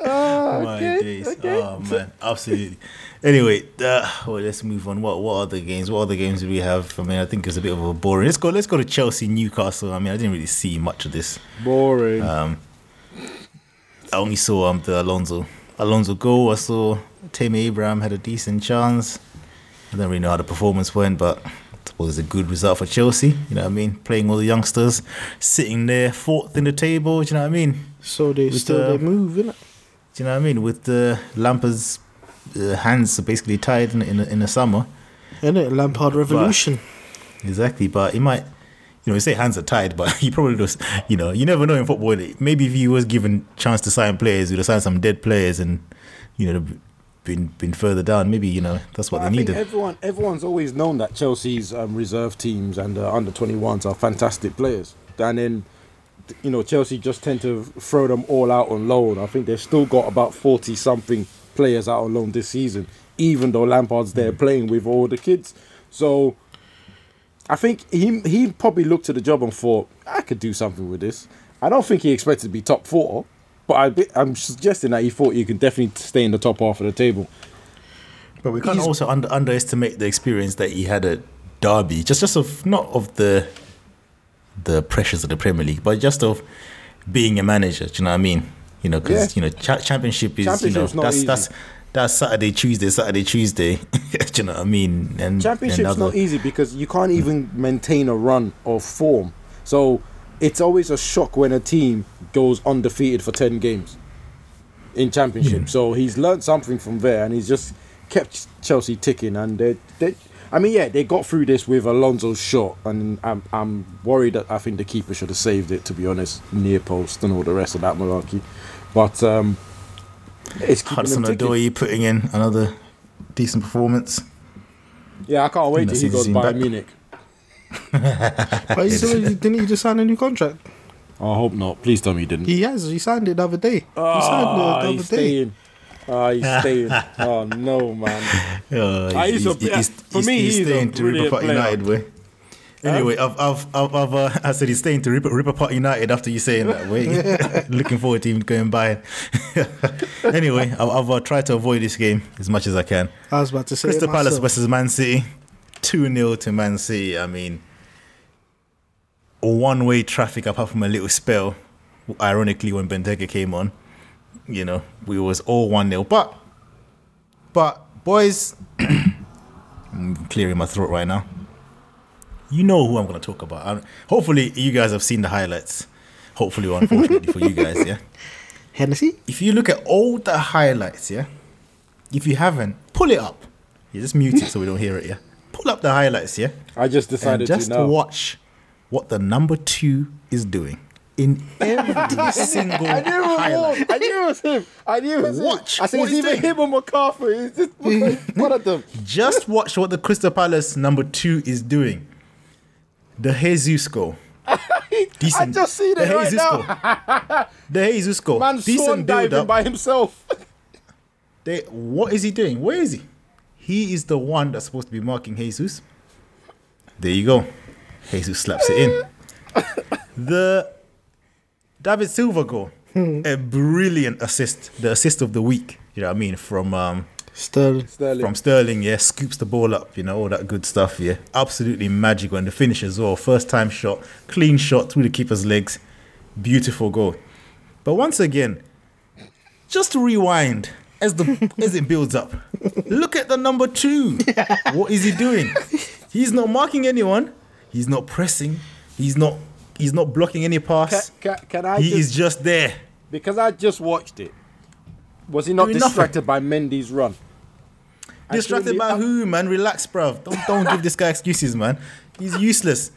Oh, okay, my days. Okay. Oh man, absolutely. Anyway, well, let's move on. What other games? What other games do we have? I mean, I think it's a bit of a boring. Let's go to Chelsea, Newcastle. I mean, I didn't really see much of this. Boring. I only saw the Alonso goal. I saw Tammy Abraham had a decent chance. I don't really know how the performance went, but I suppose it's a good result for Chelsea. You know what I mean? Playing all the youngsters, sitting there fourth in the table. Do you know what I mean? So they move, innit? Do you know what I mean? With the Lampard's hands are basically tied in the summer, isn't it? Lampard revolution, but, exactly. But he might, you know, you say hands are tied, but he probably does. You know, you never know in football. Maybe if he was given chance to sign players, he'd have signed some dead players, and you know, been further down. Maybe you know that's what they needed. Everyone's always known that Chelsea's reserve teams and under-21s are fantastic players, and then. You know, Chelsea just tend to throw them all out on loan. I think they've still got about 40-something players out on loan this season, even though Lampard's there playing with all the kids. So I think he probably looked at the job and thought, I could do something with this. I don't think he expected to be top four, but I'm suggesting that he thought he could definitely stay in the top half of the table. But we can't also underestimate the experience that he had at Derby, not of the pressures of the Premier League, but just of being a manager. Do you know what I mean? You know, because you know, championship is, you know, that's Saturday, Tuesday. Do you know what I mean? And championship's not easy because you can't even maintain a run of form. So it's always a shock when a team goes undefeated for 10 games in championship. So he's learned something from there, and he's just kept Chelsea ticking, and they. I mean, yeah, they got through this with Alonso's shot, and I'm worried that I think the keeper should have saved it, to be honest, near post and all the rest of that malarkey. But it's keeping Hudson Odoi putting in another decent performance. Yeah, I can't wait till he goes by Munich. But didn't he just sign a new contract? I hope not. Please tell me he didn't. He has. He signed it the other day. He's staying. He's staying. Oh no, man. He's staying to Rebekah United, way. Anyway, I said he's staying to Rebekah United after you saying that way. Looking forward to him going by. Anyway, I've tried to avoid this game as much as I can. I was about to say Crystal Palace versus Man City, 2-0 to Man City. I mean, one-way traffic apart from a little spell. Ironically, when Benteke came on. You know, we was all 1-0. But boys, I'm clearing my throat right now. You know who I'm going to talk about. Hopefully, you guys have seen the highlights. Hopefully, or unfortunately for you guys, yeah? Hennessy? If you look at all the highlights, yeah? If you haven't, pull it up. You just mute it so we don't hear it, yeah? Pull up the highlights, yeah? I just decided to now. Just watch what the number two is doing in every single highlight. I knew it was him. Watch. I said it's either him or McCarthy. Just one of them. Just watch what the Crystal Palace number two is doing. The Jesus goal. Decent. I just see that right now. The Jesus goal. Man, Shawn diving by himself. What is he doing? Where is he? He is the one that's supposed to be marking Jesus. There you go. Jesus slaps it in. The David Silva goal. A brilliant assist. The assist of the week. You know what I mean? From Sterling. From Sterling, yeah. Scoops the ball up, you know, all that good stuff, yeah. Absolutely magical. And the finish as well. First time shot. Clean shot through the keeper's legs. Beautiful goal. But once again, just to rewind as it builds up. Look at the number two. What is he doing? He's not marking anyone. He's not pressing. He's not blocking any pass. He is just there. Because I just watched it. Was he not distracted by Mendy's run? Distracted by who, man? Relax, bruv. Don't give this guy excuses, man. He's useless.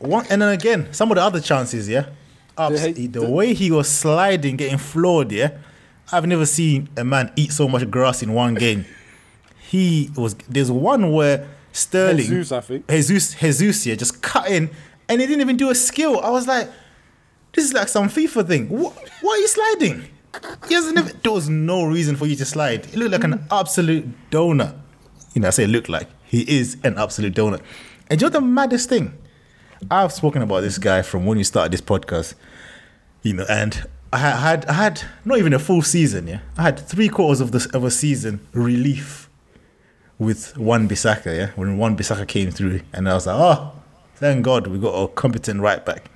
And then again, some of the other chances, yeah? The way he was sliding, getting floored, yeah? I've never seen a man eat so much grass in one game. There's one where Sterling, Jesus, yeah, just cut in, and he didn't even do a skill. I was like, this is like some FIFA thing. Why are you sliding? There was no reason for you to slide. It looked like an absolute donut. You know, I say looked like. He is an absolute donut. And you know the maddest thing? I've spoken about this guy from when we started this podcast, you know, and I had not even a full season, yeah. I had 3/4 of a season relief with Wan-Bissaka, yeah. When Wan-Bissaka came through, and I was like, oh, thank God we got a competent right back.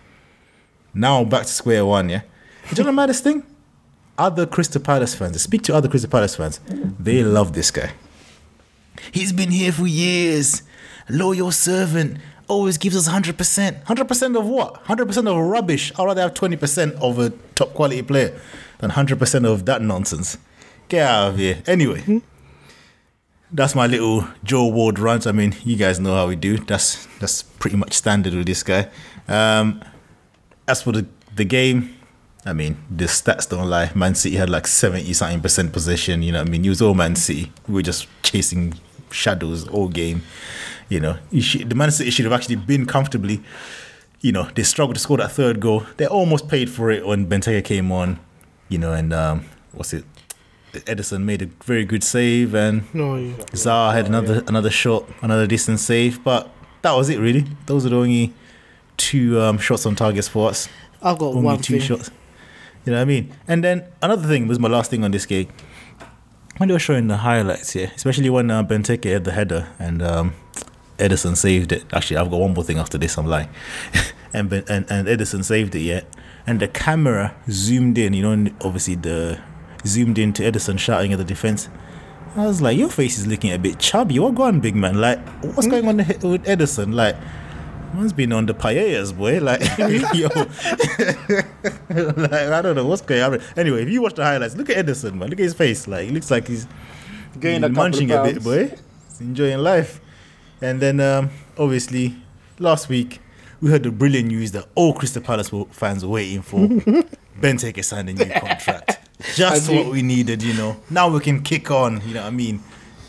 Now I'm back to square one, yeah. Do you know the maddest thing? Other Crystal Palace fans, I speak to other Crystal Palace fans, they love this guy. He's been here for years. Loyal servant. Always gives us 100%. 100% of what? 100% of rubbish. I'd rather have 20% of a top quality player than 100% of that nonsense. Get out of here. Anyway, that's my little Joe Ward rant. I mean, you guys know how we do. That's pretty much standard with this guy. As for the game, I mean, the stats don't lie. Man City had like 70-something% possession. You know what I mean? It was all Man City. We were just chasing shadows all game. You know, the Man City should have actually been comfortably, you know, they struggled to score that third goal. They almost paid for it when Benteke came on, you know, and Edison made a very good save, and Zaha had another shot, another decent save, but that was it really. Those are the only two shots on targets for us. I've got only two shots. You know what I mean? And then another thing was my last thing on this game. When they were showing the highlights here, especially when Benteke had the header and Edison saved it. Actually, I've got one more thing after this, I'm lying. and Edison saved it, yeah. And the camera zoomed in, you know, and obviously zoomed in to Edison shouting at the defence. I was like, your face is looking a bit chubby. What's going on, big man? Like, what's going on with Edison? Like, man's been on the paellas, boy. Like, yo. Like, I don't know what's going on. Anyway, if you watch the highlights, look at Edison, man. Look at his face. Like, it looks like he's munching a bit, boy. He's enjoying life. And then, obviously, last week, we heard the brilliant news that all Crystal Palace fans were waiting for. Benteke signed a new contract. Just what we needed, you know. Now we can kick on, you know what I mean?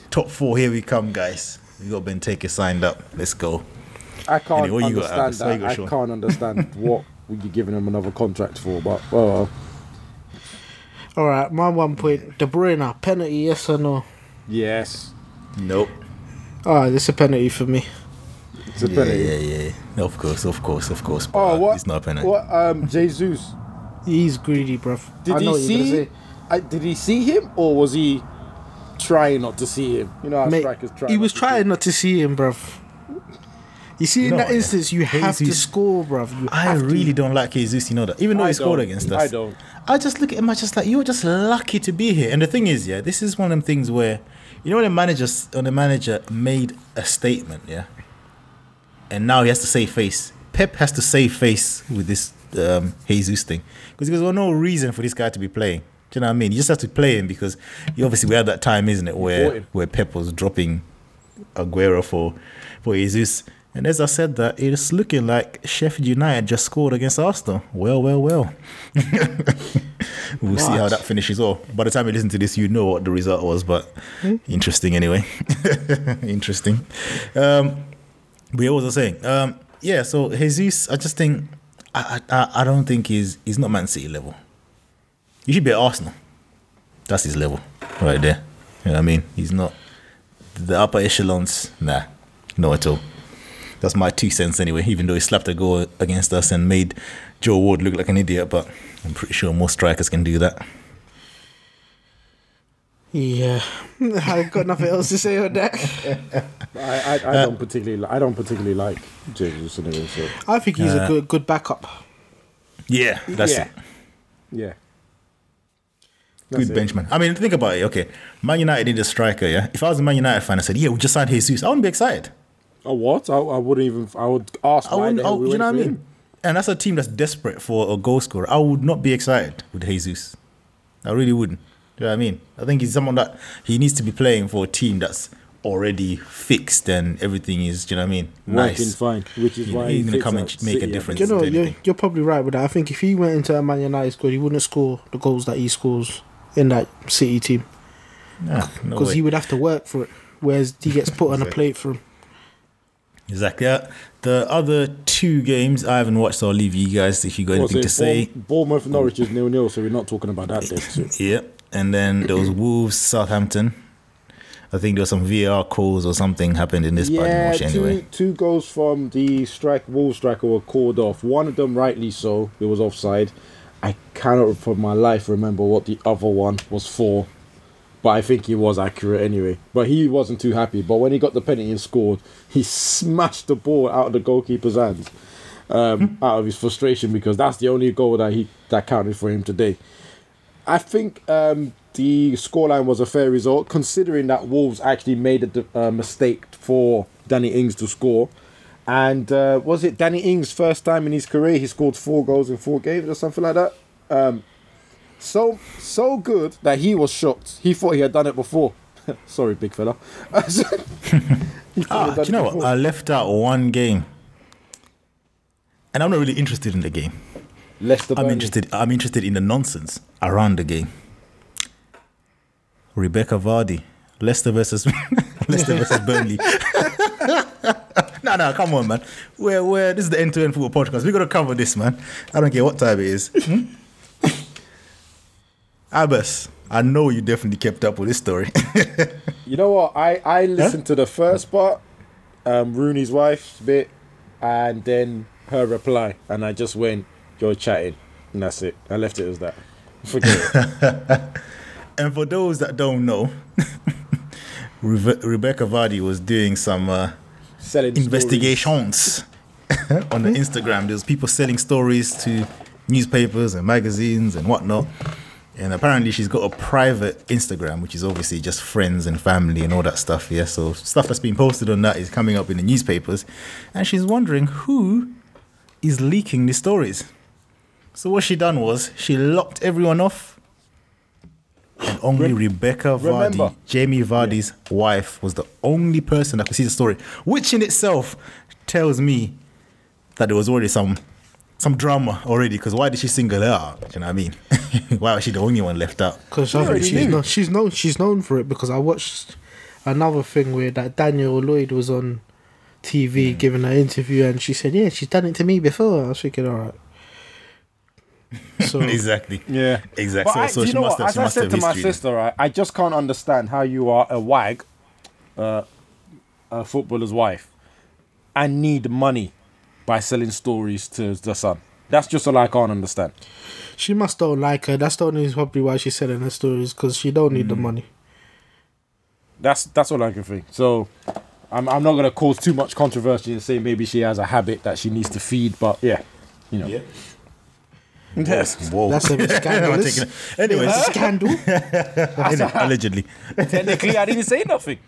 Top four, here we come, guys. We got Benteke signed up. Let's go. I can't understand that. I can't understand what you're giving him another contract for, but all right, my one point. De Bruyne, penalty, yes or no? Yes. Nope. Alright, it's a penalty for me. It's a penalty. Yeah. Of course. Oh, what? It's not a penalty. What? Jesus. He's greedy, bruv. Did he see him, or was he trying not to see him? You know how strikers try. He was trying not to see him, bruv. You see, in that instance, you have to score, bruv. I really don't like Jesus, you know that. Even though he scored against us. I don't. I just look at him, I just like, you're just lucky to be here. And the thing is, yeah, this is one of them things where, you know, when the manager made a statement, yeah? And now he has to save face. Pep has to save face with this Jesus thing. Because there's no reason for this guy to be playing. Do you know what I mean? You just have to play him because obviously we had that time, isn't it, where Pep was dropping Aguero for Jesus. And as I said that, it's looking like Sheffield United just scored against Arsenal. Well. We'll see how that finishes off. By the time you listen to this, you know what the result was, but interesting anyway. Interesting. But what was I saying? Yeah, so Jesus, I just think, I don't think he's not Man City level. He should be at Arsenal. That's his level right there. You know what I mean? He's not the upper echelons. Nah, not at all. That's my 2 cents anyway, even though he slapped a goal against us and made Joe Ward look like an idiot, but I'm pretty sure most strikers can do that. Yeah, I've got nothing else to say on that. I don't particularly like Jesus anyway. So. I think he's a good backup. Yeah, that's it. Yeah. That's good benchman. I mean, think about it. Okay, Man United need a striker. Yeah, if I was a Man United fan, I said, "Yeah, we just signed Jesus." I wouldn't be excited. Oh, what? I wouldn't even. I would ask. I wouldn't. Oh, you know what I mean? And that's a team that's desperate for a goal scorer. I would not be excited with Jesus. I really wouldn't. Do you know what I mean? I think he's someone that he needs to be playing for a team that's already fixed and everything is, do you know what I mean? Nice. Working fine, which is why he's going to come and make a difference. You know, you're probably right with that. I think if he went into a Man United squad, he wouldn't score the goals that he scores in that City team. Because he would have to work for it, whereas he gets put on a plate for him. Exactly. The other 2 games I haven't watched, so I'll leave you guys if you got anything to say. Bournemouth Norwich is 0-0, so we're not talking about that this. Yeah. And then there was Wolves, Southampton. I think there was some VAR calls or something happened in this part anyway. Two goals from the Wolves striker were called off. One of them rightly so, it was offside. I cannot for my life remember what the other one was for. But I think he was accurate anyway. But he wasn't too happy. But when he got the penalty and scored, he smashed the ball out of the goalkeeper's hands out of his frustration, because that's the only goal that counted for him today. I think the scoreline was a fair result, considering that Wolves actually made a mistake for Danny Ings to score. And was it Danny Ings' first time in his career? He scored 4 goals in 4 games or something like that. So good that he was shocked. He thought he had done it before. Sorry, big fella. Do you know what? I left out one game, and I'm not really interested in the game. I'm interested in the nonsense around the game. Rebekah Vardy, Leicester versus Burnley. No, come on, man. We're this is the end-to-end football podcast. We got to cover this, man. I don't care what time it is. Abass, I know you definitely kept up with this story. You know what? I listened to the first part, Rooney's wife's bit, and then her reply. And I just went, "You're chatting." And that's it. I left it as that. Forget it. And for those that don't know, Rebekah Vardy was doing some investigations on the Instagram. There was people selling stories to newspapers and magazines and whatnot. And apparently she's got a private Instagram, which is obviously just friends and family and all that stuff. Yeah, so stuff that's been posted on that is coming up in the newspapers. And she's wondering who is leaking the stories. So what she done was she locked everyone off. And only Rebekah Vardy, Jamie Vardy's wife, was the only person that could see the story. Which in itself tells me that there was already some drama already, because why did she single her out? Do you know what I mean? Why was she the only one left out? Because she's known for it, because I watched another thing where that Daniel Lloyd was on TV giving her interview, and she said, "Yeah, she's done it to me before." I was thinking, all right. So, exactly. Yeah. Exactly. So she must have. As I said to my sister, right, I just can't understand how you are a wag, a footballer's wife, and need money by selling stories to the Sun. That's just all I can't understand. She must don't like her. That's the only probably why she's selling her stories, because she don't need the money. That's all I can think. So I'm not gonna cause too much controversy and say maybe she has a habit that she needs to feed, but yeah. Yes. Whoa. That's a bit scandalous. Anyway, it's a scandal. Allegedly. Technically, I didn't say nothing.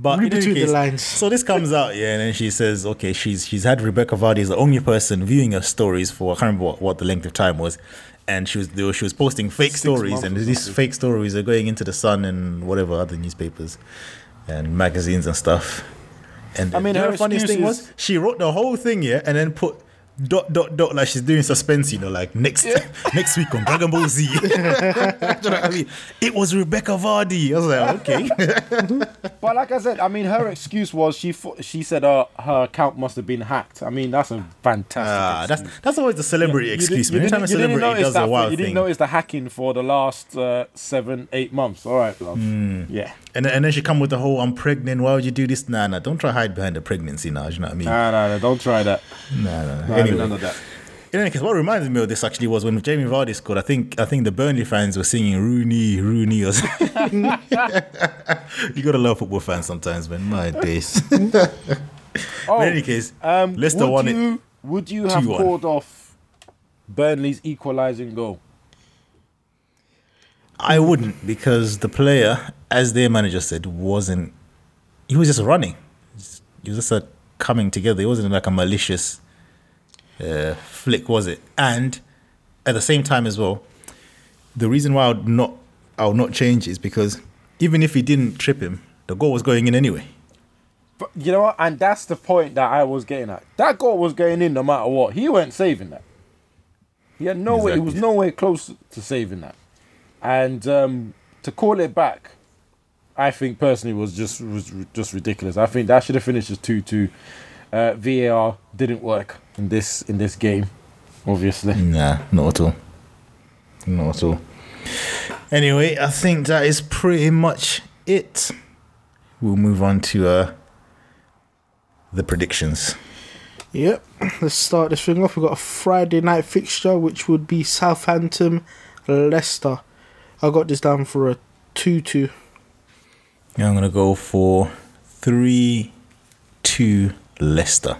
But read between the lines. So this comes out, and then she says, okay, she's had Rebekah Vardy as the only person viewing her stories for, I can't remember what the length of time was, and she was posting fake stories, and these fake stories are going into the Sun and whatever other newspapers and magazines and stuff. And I mean, her funniest thing was she wrote the whole thing, yeah, and then put ... like she's doing suspense, you know, like next week on Dragon Ball Z. You know what I mean? It was Rebekah Vardy. I was like, okay. But like I said, I mean, her excuse was she said her account must have been hacked. I mean, that's a fantastic excuse. That's always the celebrity excuse, man. Every time a celebrity does a wild thing. You didn't notice the hacking for the last 7-8 months. All right, love. Yeah. And then she come with the whole, I'm pregnant, why would you do this? Nah, don't try to hide behind the pregnancy now, you know what I mean? Nah, don't try that. Nah. Anyway, none of that. In any case, what reminded me of this actually was when Jamie Vardy scored, I think the Burnley fans were singing Rooney or something. You gotta love football fans sometimes, man. My days. In any case, Leicester won it. Would you have called off Burnley's equalising goal? I wouldn't, because the player, as their manager said, he was just running. He was just coming together. It wasn't like a malicious flick, was it? And at the same time as well, the reason why I would not change is because even if he didn't trip him, the goal was going in anyway. But you know what? And that's the point that I was getting at. That goal was going in no matter what. He weren't saving that. He had no way. He was nowhere close to saving that. And to call it back, I think personally was just ridiculous. I think that should have finished as 2-2. VAR didn't work in this game, obviously. Nah, not at all. Anyway, I think that is pretty much it. We'll move on to the predictions. Yep, let's start this thing off. We've got a Friday night fixture, which would be Southampton, Leicester. I got this down for a 2-2. Yeah, I'm going to go for 3-2 Leicester.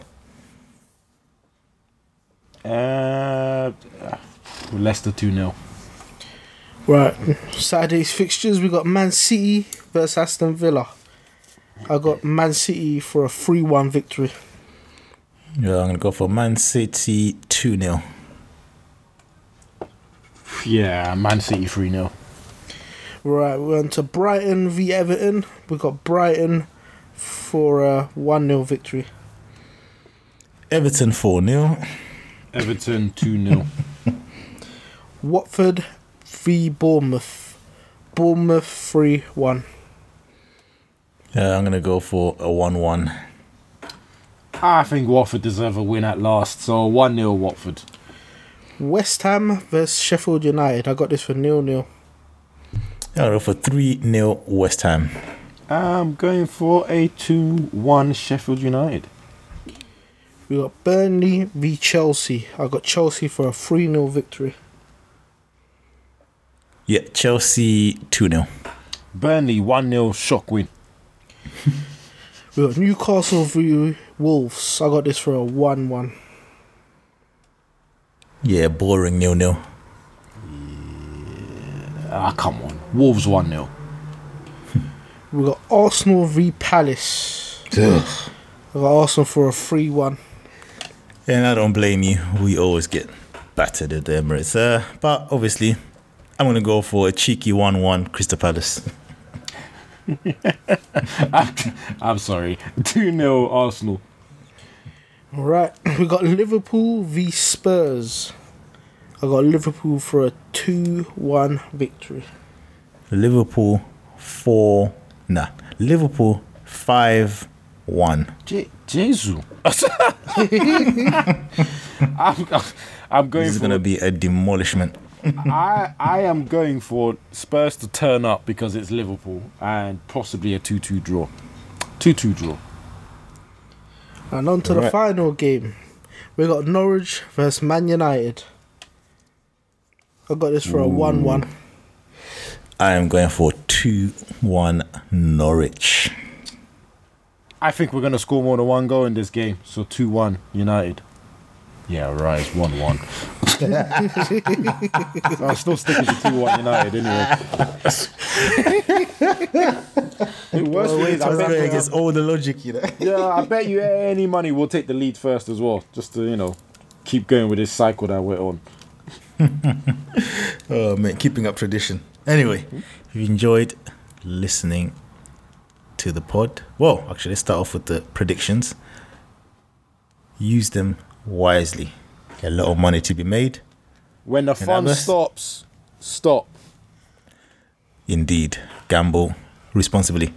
Leicester 2-0. Right. Saturday's fixtures, we got Man City versus Aston Villa. I got Man City for a 3-1 victory. Yeah, I'm going to go for Man City 2-0. Yeah, Man City 3-0. Right, we're on to Brighton v Everton. We got Brighton for a 1-0 victory. Everton 4-0. Everton 2-0. Watford v Bournemouth. Bournemouth 3-1. Yeah, I'm going to go for a 1-1. I think Watford deserve a win at last, so 1-0 Watford. West Ham versus Sheffield United. I got this for 0-0. I'll go for 3-0 West Ham. I'm going for a 2-1 Sheffield United. We got Burnley v Chelsea. I got Chelsea for a 3-0 victory. Yeah, Chelsea 2-0. Burnley 1-0 shock win. We got Newcastle v Wolves. I got this for a 1-1. Yeah, boring 0-0. Come on. Wolves 1-0. We got Arsenal v Palace. Ugh. We got Arsenal for a 3-1. And I don't blame you. We always get battered at the Emirates. But obviously, I'm going to go for a cheeky 1-1 Crystal Palace. I'm sorry. 2-0 Arsenal. All right. We got Liverpool v Spurs. I got Liverpool for a 2-1 victory. Liverpool 5-1. Jesus. I'm going. This is going to be a demolishment. I am going for Spurs to turn up because it's Liverpool, and possibly a 2-2 draw. 2-2 draw. And on to the final game. We got Norwich versus Man United. I got this for a 1-1. I am going for 2-1 Norwich. I think we're going to score more than one goal in this game. So 2-1 United. Yeah, right. It's 1-1. So I'm still sticking to 2-1 United anyway. The worst way is all the logic, you know. Yeah, I bet you any money we'll take the lead first as well. Just to, keep going with this cycle that we're on. Oh man, keeping up tradition. Anyway, if you enjoyed listening to the pod. Well, actually, let's start off with the predictions. Use them wisely. A lot of money to be made. When the fun stops, stop. Indeed. Gamble responsibly.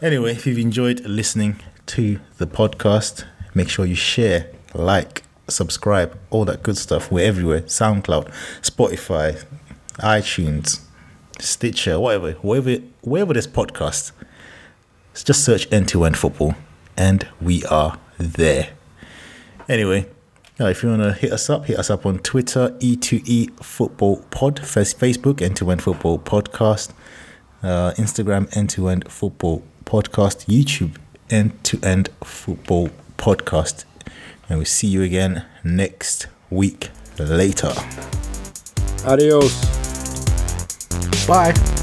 Anyway, if you've enjoyed listening to the podcast, make sure you share, like, subscribe, all that good stuff. We're everywhere. SoundCloud, Spotify, iTunes, Stitcher, wherever there's podcasts. Just search End-to-End Football and we are there. Anyway, if you want to hit us up on Twitter, E2E Football Pod, Facebook, End-to-End Football Podcast, Instagram, End-to-End Football Podcast, YouTube, End-to-End Football Podcast. And we'll see you again next week. Later. Adios. Bye.